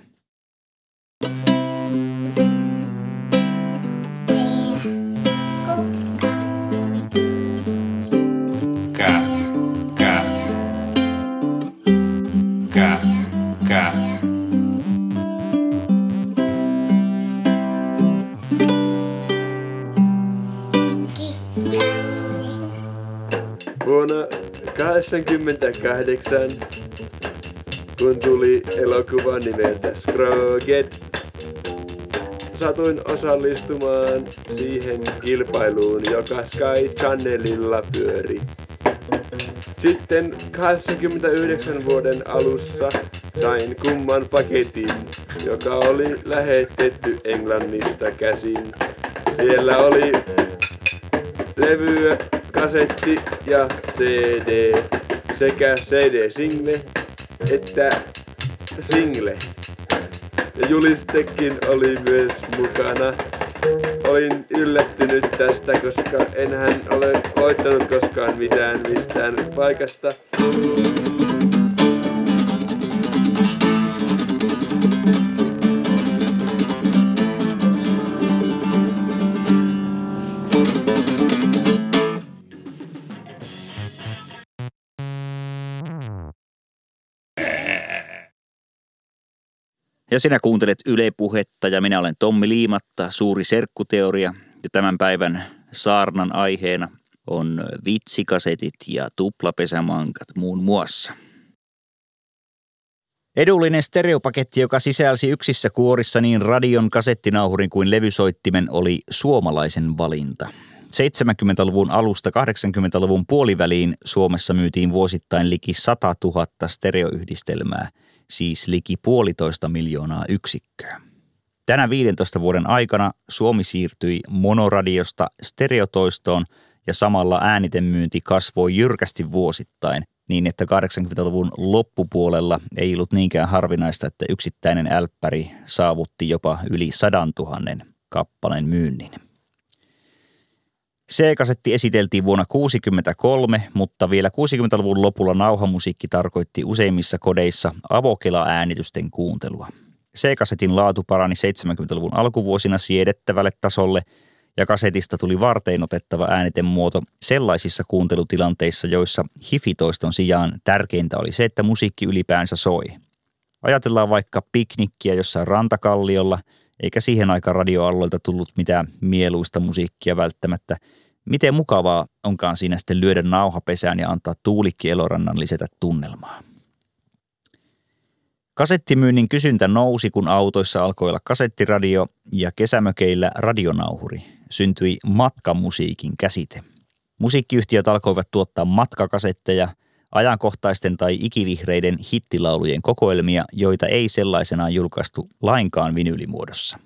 Vuonna kahdeksankymmentäkahdeksan, kun tuli elokuva nimeltä Scrooge, satuin osallistumaan siihen kilpailuun, joka Sky Channelilla pyöri. Sitten kahdeksankymmentäyhdeksän vuoden alussa sain kumman paketin, joka oli lähetetty Englannista käsin. Siellä oli levyä, kasetti ja C D, sekä C D-single että single. Ja julistekin oli myös mukana. Olin yllättynyt tästä, koska enhän ole hoitanut koskaan mitään mistään paikasta. Ja sinä kuuntelet Yle Puhetta ja minä olen Tommi Liimatta, suuri serkkuteoria. Ja tämän päivän saarnan aiheena on vitsikasetit ja tuplapesämankat muun muassa. Edullinen stereopaketti, joka sisälsi yksissä kuorissa niin radion, kasettinauhurin kuin levysoittimen, oli suomalaisen valinta. seitsemänkymmentäluvun alusta kahdeksankymmentäluvun puoliväliin Suomessa myytiin vuosittain liki satatuhatta stereoyhdistelmää, siis liki puolitoista miljoonaa yksikköä. Tänä viidentoista vuoden aikana Suomi siirtyi monoradiosta stereotoistoon ja samalla äänitemyynti kasvoi jyrkästi vuosittain niin, että kahdeksankymmentäluvun loppupuolella ei ollut niinkään harvinaista, että yksittäinen älppäri saavutti jopa yli sadantuhannen kappaleen myynnin. C-kasetti esiteltiin vuonna tuhatyhdeksänsataakuusikymmentäkolme, mutta vielä kuudenkymmenenluvun lopulla nauhamusiikki tarkoitti useimmissa kodeissa avokela-äänitysten kuuntelua. C-kasetin laatu parani seitsemänkymmentäluvun alkuvuosina siedettävälle tasolle ja kasetista tuli varteenotettava äänitemuoto sellaisissa kuuntelutilanteissa, joissa hifitoiston sijaan tärkeintä oli se, että musiikki ylipäänsä soi. Ajatellaan vaikka piknikkiä jossain rantakalliolla, eikä siihen aikaan radioalueelta tullut mitään mieluista musiikkia välttämättä. Miten mukavaa onkaan siinä sitten lyödä nauhapesään ja antaa Tuulikki Elorannan lisätä tunnelmaa. Kasettimyynnin kysyntä nousi, kun autoissa alkoi olla kasettiradio ja kesämökeillä radionauhuri. Syntyi matkamusiikin käsite. Musiikkiyhtiöt alkoivat tuottaa matkakasetteja, ajankohtaisten tai ikivihreiden hittilaulujen kokoelmia, joita ei sellaisenaan julkaistu lainkaan vinyylimuodossa.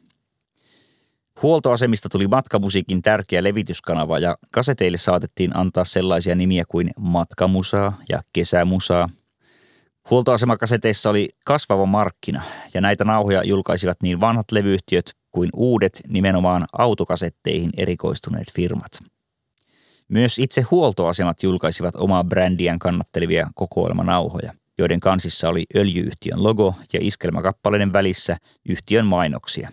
Huoltoasemista tuli matkamusiikin tärkeä levityskanava ja kaseteille saatettiin antaa sellaisia nimiä kuin matkamusaa ja kesämusaa. Huoltoasemakaseteissa oli kasvava markkina ja näitä nauhoja julkaisivat niin vanhat levyyhtiöt kuin uudet, nimenomaan autokasetteihin erikoistuneet firmat. Myös itse huoltoasemat julkaisivat omaa brändiään kannattelevia kokoelmanauhoja, joiden kansissa oli öljy-yhtiön logo ja iskelmäkappaleiden välissä yhtiön mainoksia.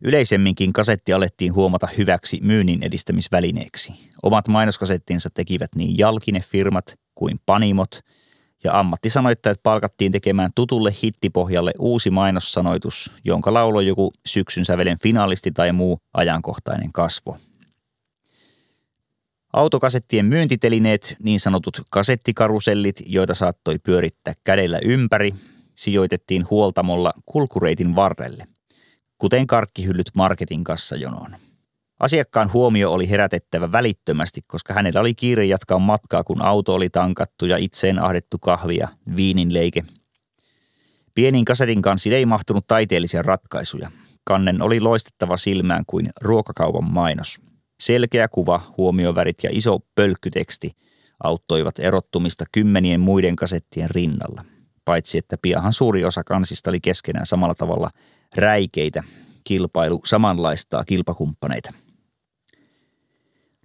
Yleisemminkin kasetti alettiin huomata hyväksi myynnin edistämisvälineeksi. Omat mainoskasettinsa tekivät niin jalkinefirmat kuin panimot, ja ammattisanoittajat palkattiin tekemään tutulle hittipohjalle uusi mainossanoitus, jonka lauloi joku syksyn sävelen finaalisti tai muu ajankohtainen kasvo. Autokasettien myyntitelineet, niin sanotut kasettikarusellit, joita saattoi pyörittää kädellä ympäri, sijoitettiin huoltamolla kulkureitin varrelle, kuten karkkihyllyt marketin kassajonoon. Asiakkaan huomio oli herätettävä välittömästi, koska hänellä oli kiire jatkaa matkaa, kun auto oli tankattu ja itseen ahdettu kahvi ja viinin leike. Pieniin kasetin kansiin ei mahtunut taiteellisia ratkaisuja. Kannen oli loistettava silmään kuin ruokakaupan mainos. Selkeä kuva, huomiovärit ja iso pölkkyteksti auttoivat erottumista kymmenien muiden kasettien rinnalla. Paitsi että piahan suuri osa kansista oli keskenään samalla tavalla räikeitä, kilpailu samanlaistaa kilpakumppaneita.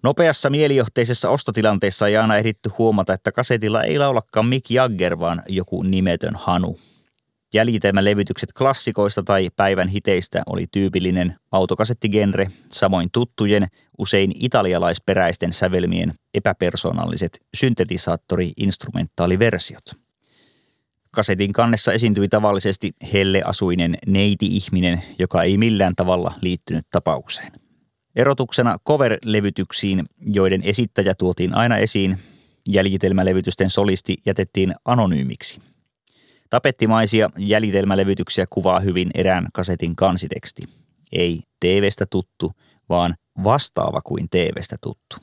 Nopeassa mielijohteisessa ostotilanteessa ei aina ehditty huomata, että kasetilla ei laulakaan Mick Jagger, vaan joku nimetön hanu. Jäljitelmälevytykset klassikoista tai päivän hiteistä oli tyypillinen autokasettigenre, samoin tuttujen, usein italialaisperäisten sävelmien epäpersoonalliset syntetisaattori-instrumentaaliversiot. Kasetin kannessa esiintyi tavallisesti helleasuinen neiti-ihminen, joka ei millään tavalla liittynyt tapaukseen. Erotuksena cover-levytyksiin, joiden esittäjä tuotiin aina esiin, jäljitelmälevytysten solisti jätettiin anonyymiksi. Tapettimaisia jäljitelmälevytyksiä kuvaa hyvin erään kasetin kansiteksti. Ei T V:stä tuttu, vaan vastaava kuin T V:stä tuttu.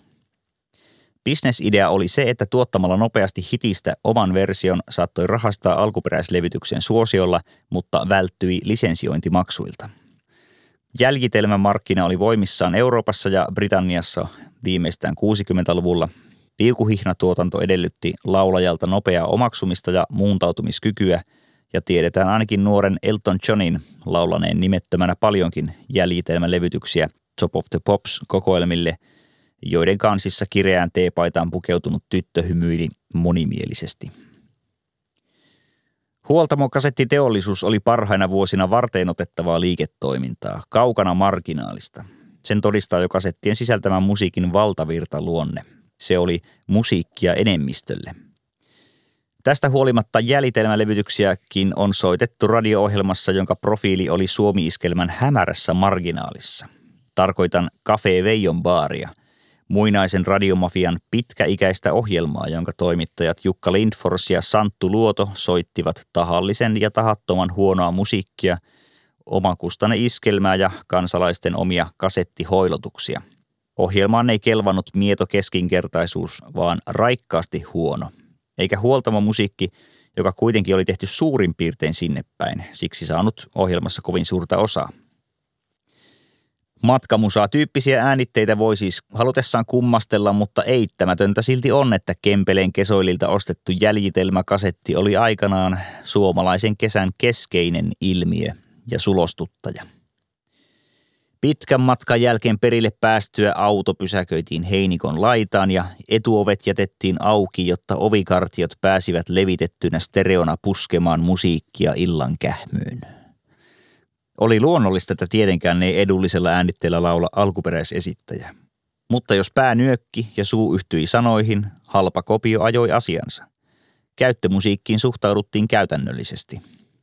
Businessidea oli se, että tuottamalla nopeasti hitistä oman version saattoi rahastaa alkuperäislevityksen suosiolla, mutta välttyi lisensiointimaksuilta. Jäljitelmämarkkina oli voimissaan Euroopassa ja Britanniassa viimeistään kuusikymmentäluvulla. Piukuhihnatuotanto edellytti laulajalta nopeaa omaksumista ja muuntautumiskykyä, ja tiedetään ainakin nuoren Elton Johnin laulaneen nimettömänä paljonkin jäljitelmälevytyksiä Top of the Pops-kokoelmille, joiden kansissa kireään teepaitaan pukeutunut tyttö hymyili monimielisesti. Huoltamokasettiteollisuus oli parhaina vuosina varteenotettavaa liiketoimintaa, kaukana marginaalista. Sen todistaa jo kasettien sisältämän musiikin valtavirtaluonne. Se oli musiikkia enemmistölle. Tästä huolimatta jäljitelmälevytyksiäkin on soitettu radio-ohjelmassa, jonka profiili oli suomi-iskelmän hämärässä marginaalissa. Tarkoitan Cafe Veijon Baaria, muinaisen radiomafian pitkäikäistä ohjelmaa, jonka toimittajat Jukka Lindfors ja Santtu Luoto soittivat tahallisen ja tahattoman huonoa musiikkia, omakustanne iskelmää ja kansalaisten omia kasettihoilotuksia. Ohjelmaan ei kelvannut mieto keskinkertaisuus, vaan raikkaasti huono. Eikä huoltama musiikki, joka kuitenkin oli tehty suurin piirtein sinne päin, siksi saanut ohjelmassa kovin suurta osaa. Matkamusaa-tyyppisiä äänitteitä voi siis halutessaan kummastella, mutta eittämätöntä silti on, että Kempeleen kesoililta ostettu jäljitelmäkasetti oli aikanaan suomalaisen kesän keskeinen ilmiö ja sulostuttaja. Pitkän matkan jälkeen perille päästyä auto pysäköitiin heinikon laitaan ja etuovet jätettiin auki, jotta ovikartiot pääsivät levitettynä stereona puskemaan musiikkia illan kähmyyn. Oli luonnollista, että tietenkään ei edullisella äänitteellä laula alkuperäisesittäjä. Mutta jos pää nyökki ja suu yhtyi sanoihin, halpa kopio ajoi asiansa. Käyttömusiikkiin suhtauduttiin käytännöllisesti.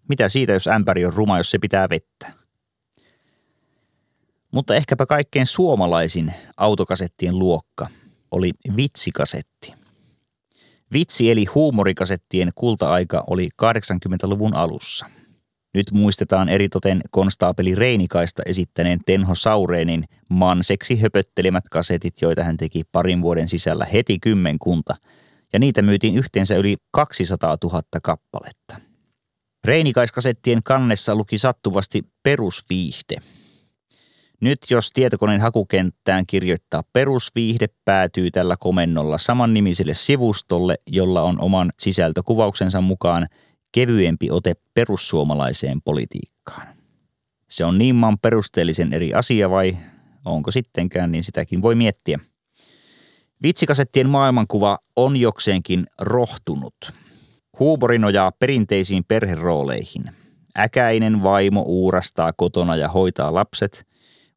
Mitä siitä, jos ämpäri on ruma, jos se pitää vettä? Mutta ehkäpä kaikkein suomalaisin autokasettien luokka oli vitsikasetti. Vitsi eli huumorikasettien kulta-aika oli kahdeksankymmentäluvun alussa. Nyt muistetaan eritoten konstaapeli Reinikaista esittäneen Tenho Saureenin manseksi höpöttelemät kasetit, joita hän teki parin vuoden sisällä heti kymmenkunta, ja niitä myytiin yhteensä yli kaksisataatuhatta kappaletta. Reinikaiskasettien kannessa luki sattuvasti perusviihde. Nyt jos tietokoneen hakukenttään kirjoittaa perusviihde, päätyy tällä komennolla samannimiselle sivustolle, jolla on oman sisältökuvauksensa mukaan kevyempi ote perussuomalaiseen politiikkaan. Se on niin maan perusteellisen eri asia, vai onko sittenkään, niin sitäkin voi miettiä. Vitsikasettien maailmankuva on jokseenkin rohtunut. Huubori nojaa perinteisiin perherooleihin. Äkäinen vaimo uurastaa kotona ja hoitaa lapset.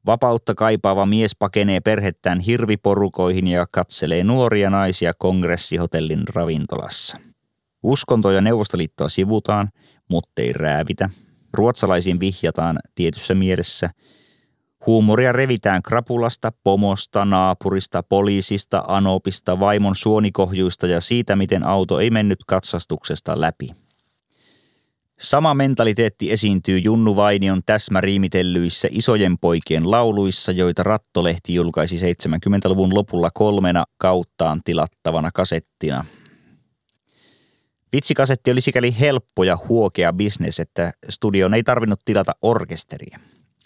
Vapautta kaipaava mies pakenee perhettään hirviporukoihin ja katselee nuoria naisia kongressihotellin ravintolassa. Uskontoa ja Neuvostoliittoa sivutaan, muttei räävitä. Ruotsalaisiin vihjataan tietyssä mielessä. Huumoria revitään krapulasta, pomosta, naapurista, poliisista, anopista, vaimon suonikohjuista ja siitä, miten auto ei mennyt katsastuksesta läpi. Sama mentaliteetti esiintyy Junnu Vainion täsmäriimitellyissä isojen poikien lauluissa, joita Rattolehti julkaisi seitsemänkymmentäluvun lopulla kolmena kauttaan tilattavana kasettina. Vitsikasetti oli sikäli helppo ja huokea bisnes, että studioon ei tarvinnut tilata orkesteria.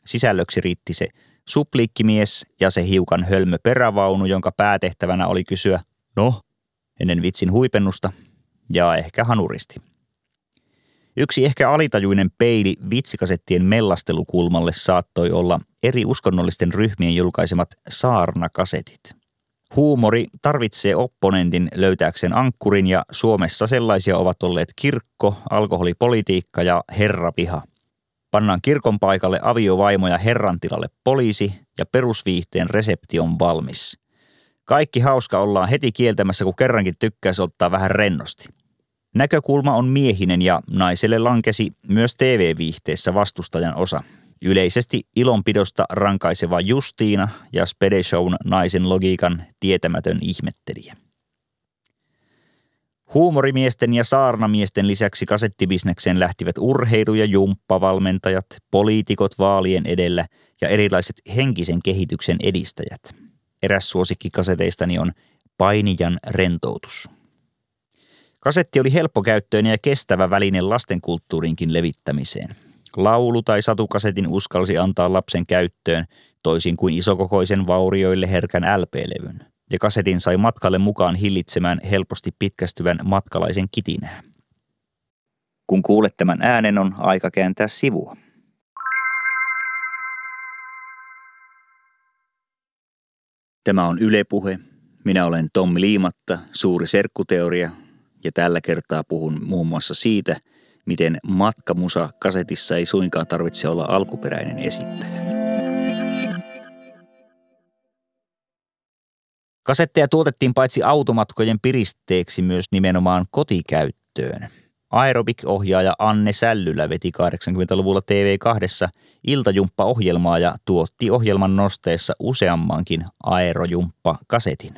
Sisällöksi riitti se supliikkimies ja se hiukan hölmö perävaunu, jonka päätehtävänä oli kysyä no ennen vitsin huipennusta ja ehkä hanuristi. Yksi ehkä alitajuinen peili vitsikasettien mellastelukulmalle saattoi olla eri uskonnollisten ryhmien julkaisemat saarnakasetit. Huumori tarvitsee opponentin löytääkseen ankkurin ja Suomessa sellaisia ovat olleet kirkko, alkoholipolitiikka ja herraviha. Pannaan kirkon paikalle aviovaimo ja herran tilalle poliisi ja perusviihteen resepti on valmis. Kaikki hauska ollaan heti kieltämässä, kun kerrankin tykkäisi ottaa vähän rennosti. Näkökulma on miehinen ja naiselle lankesi myös T V-viihteessä vastustajan osa. Yleisesti ilonpidosta rankaiseva Justiina ja Spedeshown naisen logiikan tietämätön ihmettelijä. Huumorimiesten ja saarnamiesten lisäksi kasettibisnekseen lähtivät urheilu- ja jumppavalmentajat, poliitikot vaalien edellä ja erilaiset henkisen kehityksen edistäjät. Eräs suosikki kaseteistani on Painijan rentoutus. Kasetti oli helppokäyttöinen ja kestävä väline lastenkulttuurinkin levittämiseen. Laulu tai satukasetin uskalsi antaa lapsen käyttöön, toisin kuin isokokoisen vaurioille herkän L P-levyn. Ja kasetin sai matkalle mukaan hillitsemään helposti pitkästyvän matkalaisen kitinää. Kun kuulet tämän äänen, on aika kääntää sivua. Tämä on Yle Puhe. Minä olen Tommi Liimatta, suuri serkkuteoria, ja tällä kertaa puhun muun muassa siitä, miten matkamusa kasetissa ei suinkaan tarvitse olla alkuperäinen esittäjä. Kasetteja tuotettiin paitsi automatkojen piristeeksi myös nimenomaan kotikäyttöön. Aerobic-ohjaaja Anne Sällylä veti kahdeksankymmentäluvulla T V kahdessa iltajumppa-ohjelmaa ja tuotti ohjelman nosteessa useammankin aerojumppa-kasetin.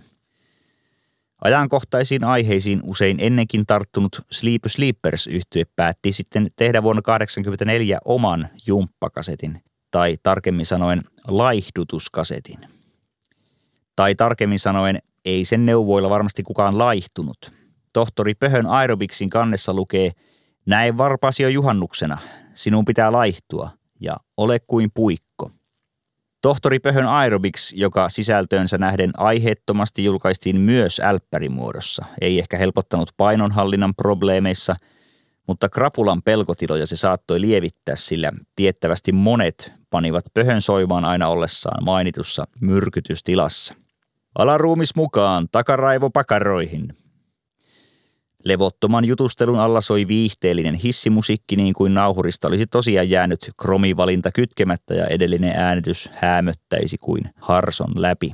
Ajankohtaisiin aiheisiin usein ennenkin tarttunut Sleepy Sleepers -yhtye päätti sitten tehdä vuonna tuhatyhdeksänsataakahdeksankymmentäneljä oman jumppakasetin, tai tarkemmin sanoen laihdutuskasetin. Tai tarkemmin sanoen, ei sen neuvoilla varmasti kukaan laihtunut. Tohtori Pöhön aerobiksin kannessa lukee, näin varpasi jo juhannuksena, sinun pitää laihtua ja ole kuin puikko. Tohtori Pöhön aerobiks, joka sisältöönsä nähden aiheettomasti julkaistiin myös älppärimuodossa, ei ehkä helpottanut painonhallinnan probleemeissa, mutta krapulan pelkotiloja se saattoi lievittää, sillä tiettävästi monet panivat Pöhön soimaan aina ollessaan mainitussa myrkytystilassa. Alaruumis mukaan, takaraivo pakaroihin. Levottoman jutustelun alla soi viihteellinen hissimusiikki niin kuin nauhurista olisi tosiaan jäänyt kromivalinta kytkemättä ja edellinen äänitys häämöttäisi kuin harson läpi.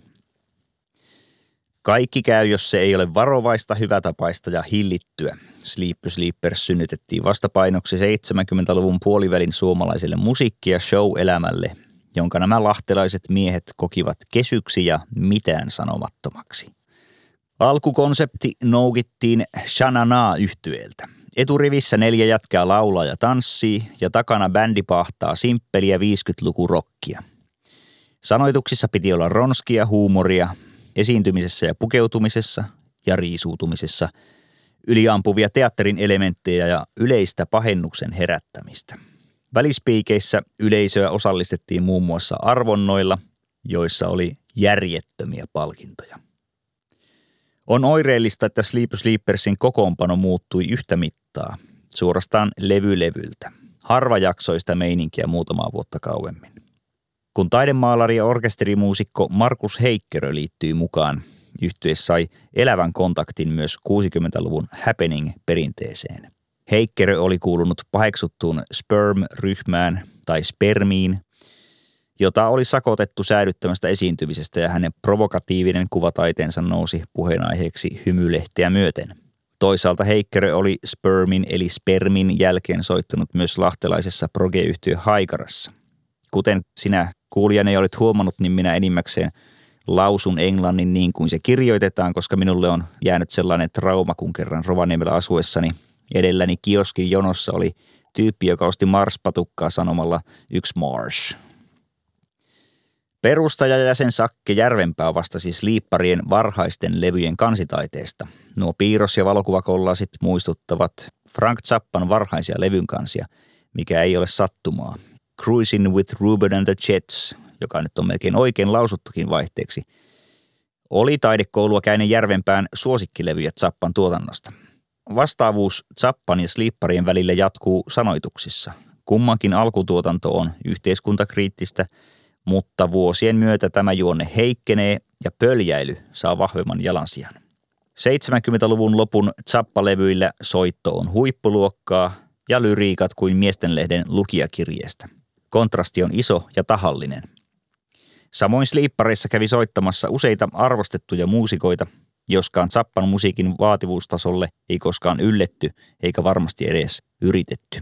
Kaikki käy, jos se ei ole varovaista, hyvätapaista ja hillittyä. Sleepy Sleepers synnytettiin vastapainoksi seitsemänkymmentäluvun puolivälin suomalaiselle musiikki- ja show-elämälle, jonka nämä lahtelaiset miehet kokivat kesyksi ja mitään sanomattomaksi. Alkukonsepti noukittiin Shanana-yhtyeeltä. Eturivissä neljä jätkää laulaa ja tanssii, ja takana bändi pahtaa simppeliä viisikymmentäluvun rockia. Sanoituksissa piti olla ronskia huumoria, esiintymisessä ja pukeutumisessa ja riisuutumisessa, yliampuvia teatterin elementtejä ja yleistä pahennuksen herättämistä. Välispiikeissä yleisöä osallistettiin muun muassa arvonnoilla, joissa oli järjettömiä palkintoja. On oireellista, että Sleepy Sleepersin kokoonpano muuttui yhtä mittaa, suorastaan levylevyltä. Harva jaksoi sitä meininkiä muutamaa vuotta kauemmin. Kun taidemaalari ja orkesterimuusikko Markus Heikkörö liittyi mukaan, yhtye sai elävän kontaktin myös kuusikymmentäluvun happening-perinteeseen. Heikkerö oli kuulunut paheksuttuun Sperm-ryhmään tai Spermiin, jota oli sakotettu säädyttämästä esiintymisestä ja hänen provokatiivinen kuvataiteensa nousi puheenaiheeksi hymylehteä myöten. Toisaalta Heikkerö oli Spermin eli Spermin jälkeen soittanut myös lahtelaisessa progeyhtiö Haikarassa. Kuten sinä kuulijani olet huomannut, niin minä enimmäkseen lausun englannin niin kuin se kirjoitetaan, koska minulle on jäänyt sellainen trauma, kun kerran Rovaniemellä asuessani edelläni kioskin jonossa oli tyyppi, joka osti Mars-patukkaa sanomalla yksi Mars. Perustajajäsen Sakke Järvenpää vastasi Sleeparien varhaisten levyjen kansitaiteesta. Nuo piirros- ja valokuvakollaasit muistuttavat Frank Zappan varhaisia levyn kansia, mikä ei ole sattumaa. Cruising with Ruben and the Jets, joka nyt on melkein oikein lausuttukin vaihteeksi, oli taidekoulua käyneen Järvenpään suosikkilevyjä Zappan tuotannosta. Vastaavuus Zappan ja Sleeparien välillä jatkuu sanoituksissa. Kummankin alkutuotanto on yhteiskuntakriittistä, mutta vuosien myötä tämä juonne heikkenee ja pöljäily saa vahvemman jalansijan. seitsemänkymmentäluvun lopun Zappa-levyillä soitto on huippuluokkaa ja lyriikat kuin miestenlehden lukijakirjeestä. Kontrasti on iso ja tahallinen. Samoin Sleeparissa kävi soittamassa useita arvostettuja muusikoita, joskaan Zappan musiikin vaativuustasolle ei koskaan ylletty eikä varmasti edes yritetty.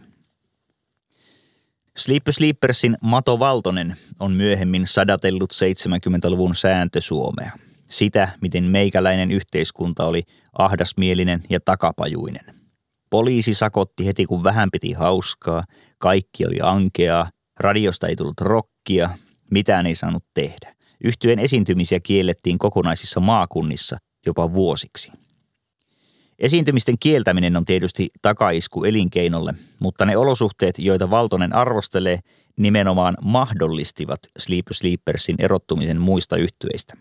Sleepy Sleepersin Mato Valtonen on myöhemmin sadatellut seitsemänkymmentäluvun sääntösuomea. Sitä, miten meikäläinen yhteiskunta oli ahdasmielinen ja takapajuinen. Poliisi sakotti heti, kun vähän piti hauskaa, kaikki oli ankeaa, radiosta ei tullut rockia, mitään ei saanut tehdä. Yhtyeen esiintymisiä kiellettiin kokonaisissa maakunnissa jopa vuosiksi. Esiintymisten kieltäminen on tietysti takaisku elinkeinolle, mutta ne olosuhteet, joita Valtonen arvostelee, nimenomaan mahdollistivat Sleepy Sleepersin erottumisen muista yhtyeistä.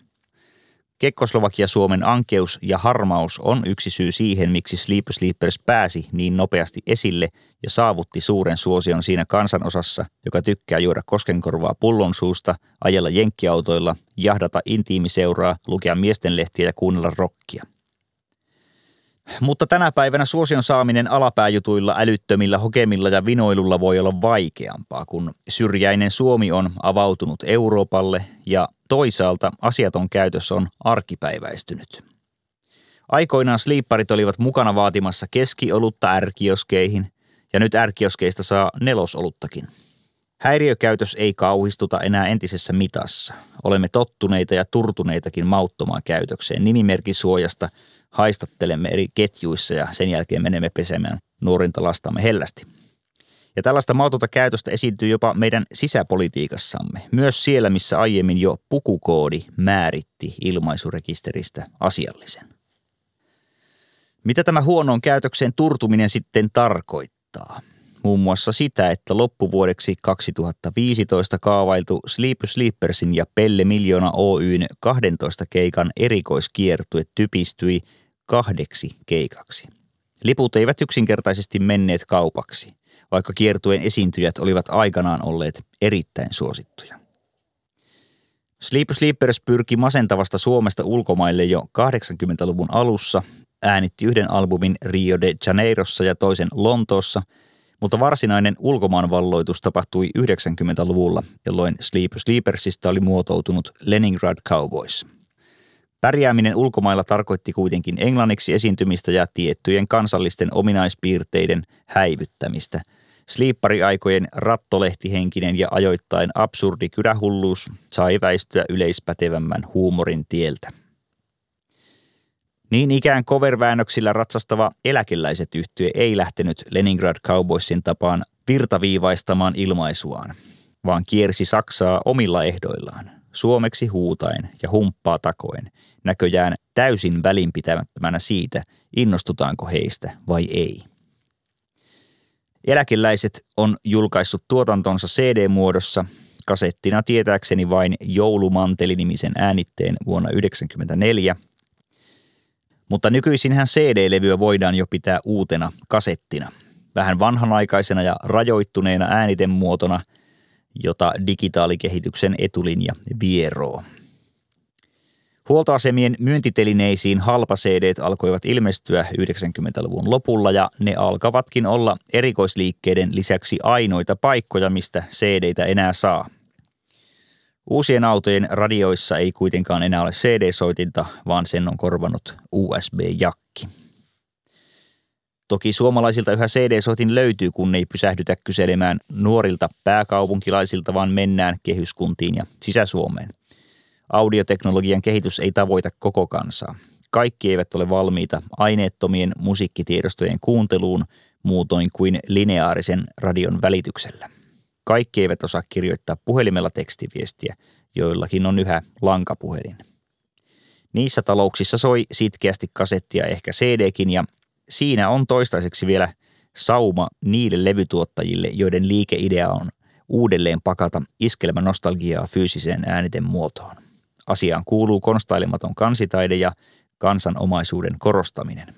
Kekkoslovakia Suomen ankeus ja harmaus on yksi syy siihen, miksi Sleepy Sleepers pääsi niin nopeasti esille ja saavutti suuren suosion siinä kansanosassa, joka tykkää juoda koskenkorvaa pullon suusta, ajella jenkkiautoilla, jahdata intiimiseuraa, lukea miestenlehtiä ja kuunnella rockia. Mutta tänä päivänä suosion saaminen alapääjutuilla, älyttömillä hokemilla ja vinoilulla voi olla vaikeampaa, kun syrjäinen Suomi on avautunut Euroopalle ja toisaalta asiaton käytös on arkipäiväistynyt. Aikoinaan sleeparit olivat mukana vaatimassa keskiolutta R-kioskeihin ja nyt R-kioskeista saa nelosoluttakin. Häiriökäytös ei kauhistuta enää entisessä mitassa. Olemme tottuneita ja turtuneitakin mauttomaan käytökseen nimimerkisuojasta, haistattelemme eri ketjuissa ja sen jälkeen menemme pesemään nuorinta lastamme hellästi. Ja tällaista mautonta käytöstä esiintyy jopa meidän sisäpolitiikassamme, myös siellä, missä aiemmin jo pukukoodi määritti ilmaisurekisteristä asiallisen. Mitä tämä huonoon käytökseen turtuminen sitten tarkoittaa? Muun muassa sitä, että loppuvuodeksi kaksituhattaviisitoista kaavailtu Sleepy Sleepersin ja Pelle Miljoona Oyn kahdentoista keikan erikoiskiertue typistyi kahdeksi keikaksi. Liput eivät yksinkertaisesti menneet kaupaksi, vaikka kiertueen esiintyjät olivat aikanaan olleet erittäin suosittuja. Sleepy Sleepers pyrki masentavasta Suomesta ulkomaille jo kahdeksankymmentäluvun alussa, äänitti yhden albumin Rio de Janeirossa ja toisen Lontoossa, mutta varsinainen ulkomaanvalloitus tapahtui yhdeksänkymmentäluvulla, jolloin Sleepy Sleepersista oli muotoutunut Leningrad Cowboys. Pärjääminen ulkomailla tarkoitti kuitenkin englanniksi esiintymistä ja tiettyjen kansallisten ominaispiirteiden häivyttämistä. Sleepari-aikojen rattolehtihenkinen ja ajoittain absurdi kydähulluus sai väistyä yleispätevämmän huumorin tieltä. Niin ikään cover-väännöksillä ratsastava Eläkeläiset yhtye ei lähtenyt Leningrad Cowboysin tapaan virtaviivaistamaan ilmaisuaan, vaan kiersi Saksaa omilla ehdoillaan, suomeksi huutaen ja humppaa takoen, näköjään täysin välinpitämättömänä siitä, innostutaanko heistä vai ei. Eläkeläiset on julkaissut tuotantonsa C D-muodossa, kasettina tietääkseni vain Joulumanteli-nimisen äänitteen vuonna yhdeksänkymmentäneljä, mutta nykyisinhän C D-levyä voidaan jo pitää uutena kasettina, vähän vanhanaikaisena ja rajoittuneena äänitemuotona, jota digitaalikehityksen etulinja vieroo. Huoltoasemien myyntitelineisiin halpa-C D:t alkoivat ilmestyä yhdeksänkymmentäluvun lopulla ja ne alkavatkin olla erikoisliikkeiden lisäksi ainoita paikkoja, mistä C D:tä enää saa. Uusien autojen radioissa ei kuitenkaan enää ole C D-soitinta, vaan sen on korvannut U S B-jakki. Toki suomalaisilta yhä C D-soitin löytyy, kun ei pysähdytä kyselemään nuorilta pääkaupunkilaisilta, vaan mennään kehyskuntiin ja Sisä-Suomeen. Audioteknologian kehitys ei tavoita koko kansaa. Kaikki eivät ole valmiita aineettomien musiikkitiedostojen kuunteluun muutoin kuin lineaarisen radion välityksellä. Kaikki eivät osaa kirjoittaa puhelimella tekstiviestiä, joillakin on yhä lankapuhelin. Niissä talouksissa soi sitkeästi kasettia, ehkä C D:kin, ja siinä on toistaiseksi vielä sauma niille levytuottajille, joiden liikeidea on uudelleen pakata iskelmä nostalgiaa fyysiseen ääniten muotoon. Asiaan kuuluu konstailematon kansitaide ja kansanomaisuuden korostaminen.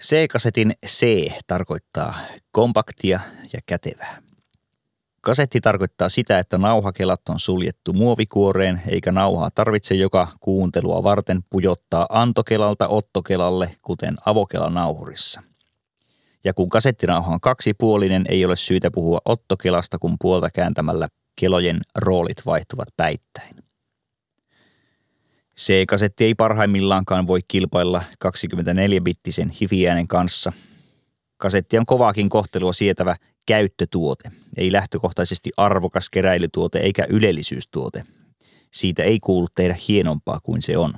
C-kasetin C tarkoittaa kompaktia ja kätevää. Kasetti tarkoittaa sitä, että nauhakelat on suljettu muovikuoreen, eikä nauhaa tarvitse joka kuuntelua varten pujottaa antokelalta ottokelalle, kuten avokelanauhurissa. Ja kun kasettinauha on kaksipuolinen, ei ole syytä puhua ottokelasta, kun puolta kääntämällä kelojen roolit vaihtuvat päittäin. C-kasetti ei parhaimmillaankaan voi kilpailla kaksikymmentäneljä-bittisen hifiäänen kanssa. Kasetti on kovaakin kohtelua sietävä käyttötuote, ei lähtökohtaisesti arvokas keräilytuote eikä ylellisyystuote. Siitä ei kuulu tehdä hienompaa kuin se on.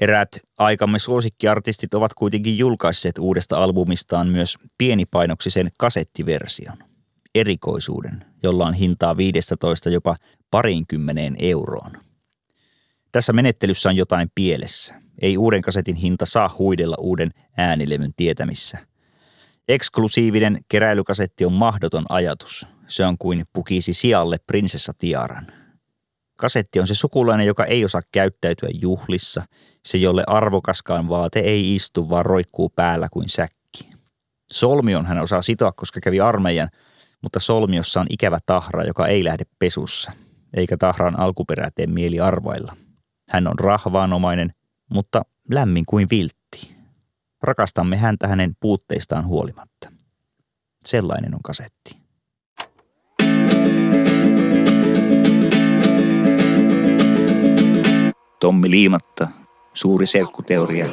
Eräät aikamme suosikkiartistit ovat kuitenkin julkaisseet uudesta albumistaan myös pienipainoksisen kasettiversion, erikoisuuden, jolla on hintaa viidestätoista jopa parinkymmeneen euroon. Tässä menettelyssä on jotain pielessä. Ei uuden kasetin hinta saa huidella uuden äänilevyn tietämissä. Eksklusiivinen keräilykasetti on mahdoton ajatus. Se on kuin pukisi sialle prinsessatiaran. Kasetti on se sukulainen, joka ei osaa käyttäytyä juhlissa. Se, jolle arvokaskaan vaate ei istu, vaan roikkuu päällä kuin säkki. Solmion hän osaa sitoa, koska kävi armeijan, mutta solmiossa on ikävä tahra, joka ei lähde pesussa. Eikä tahran alkuperää tee mieli arvailla. Hän on rahvaanomainen, mutta lämmin kuin viltti. Rakastamme häntä hänen puutteistaan huolimatta. Sellainen on kasetti. Tommi Liimatta, suuri serkkuteoria.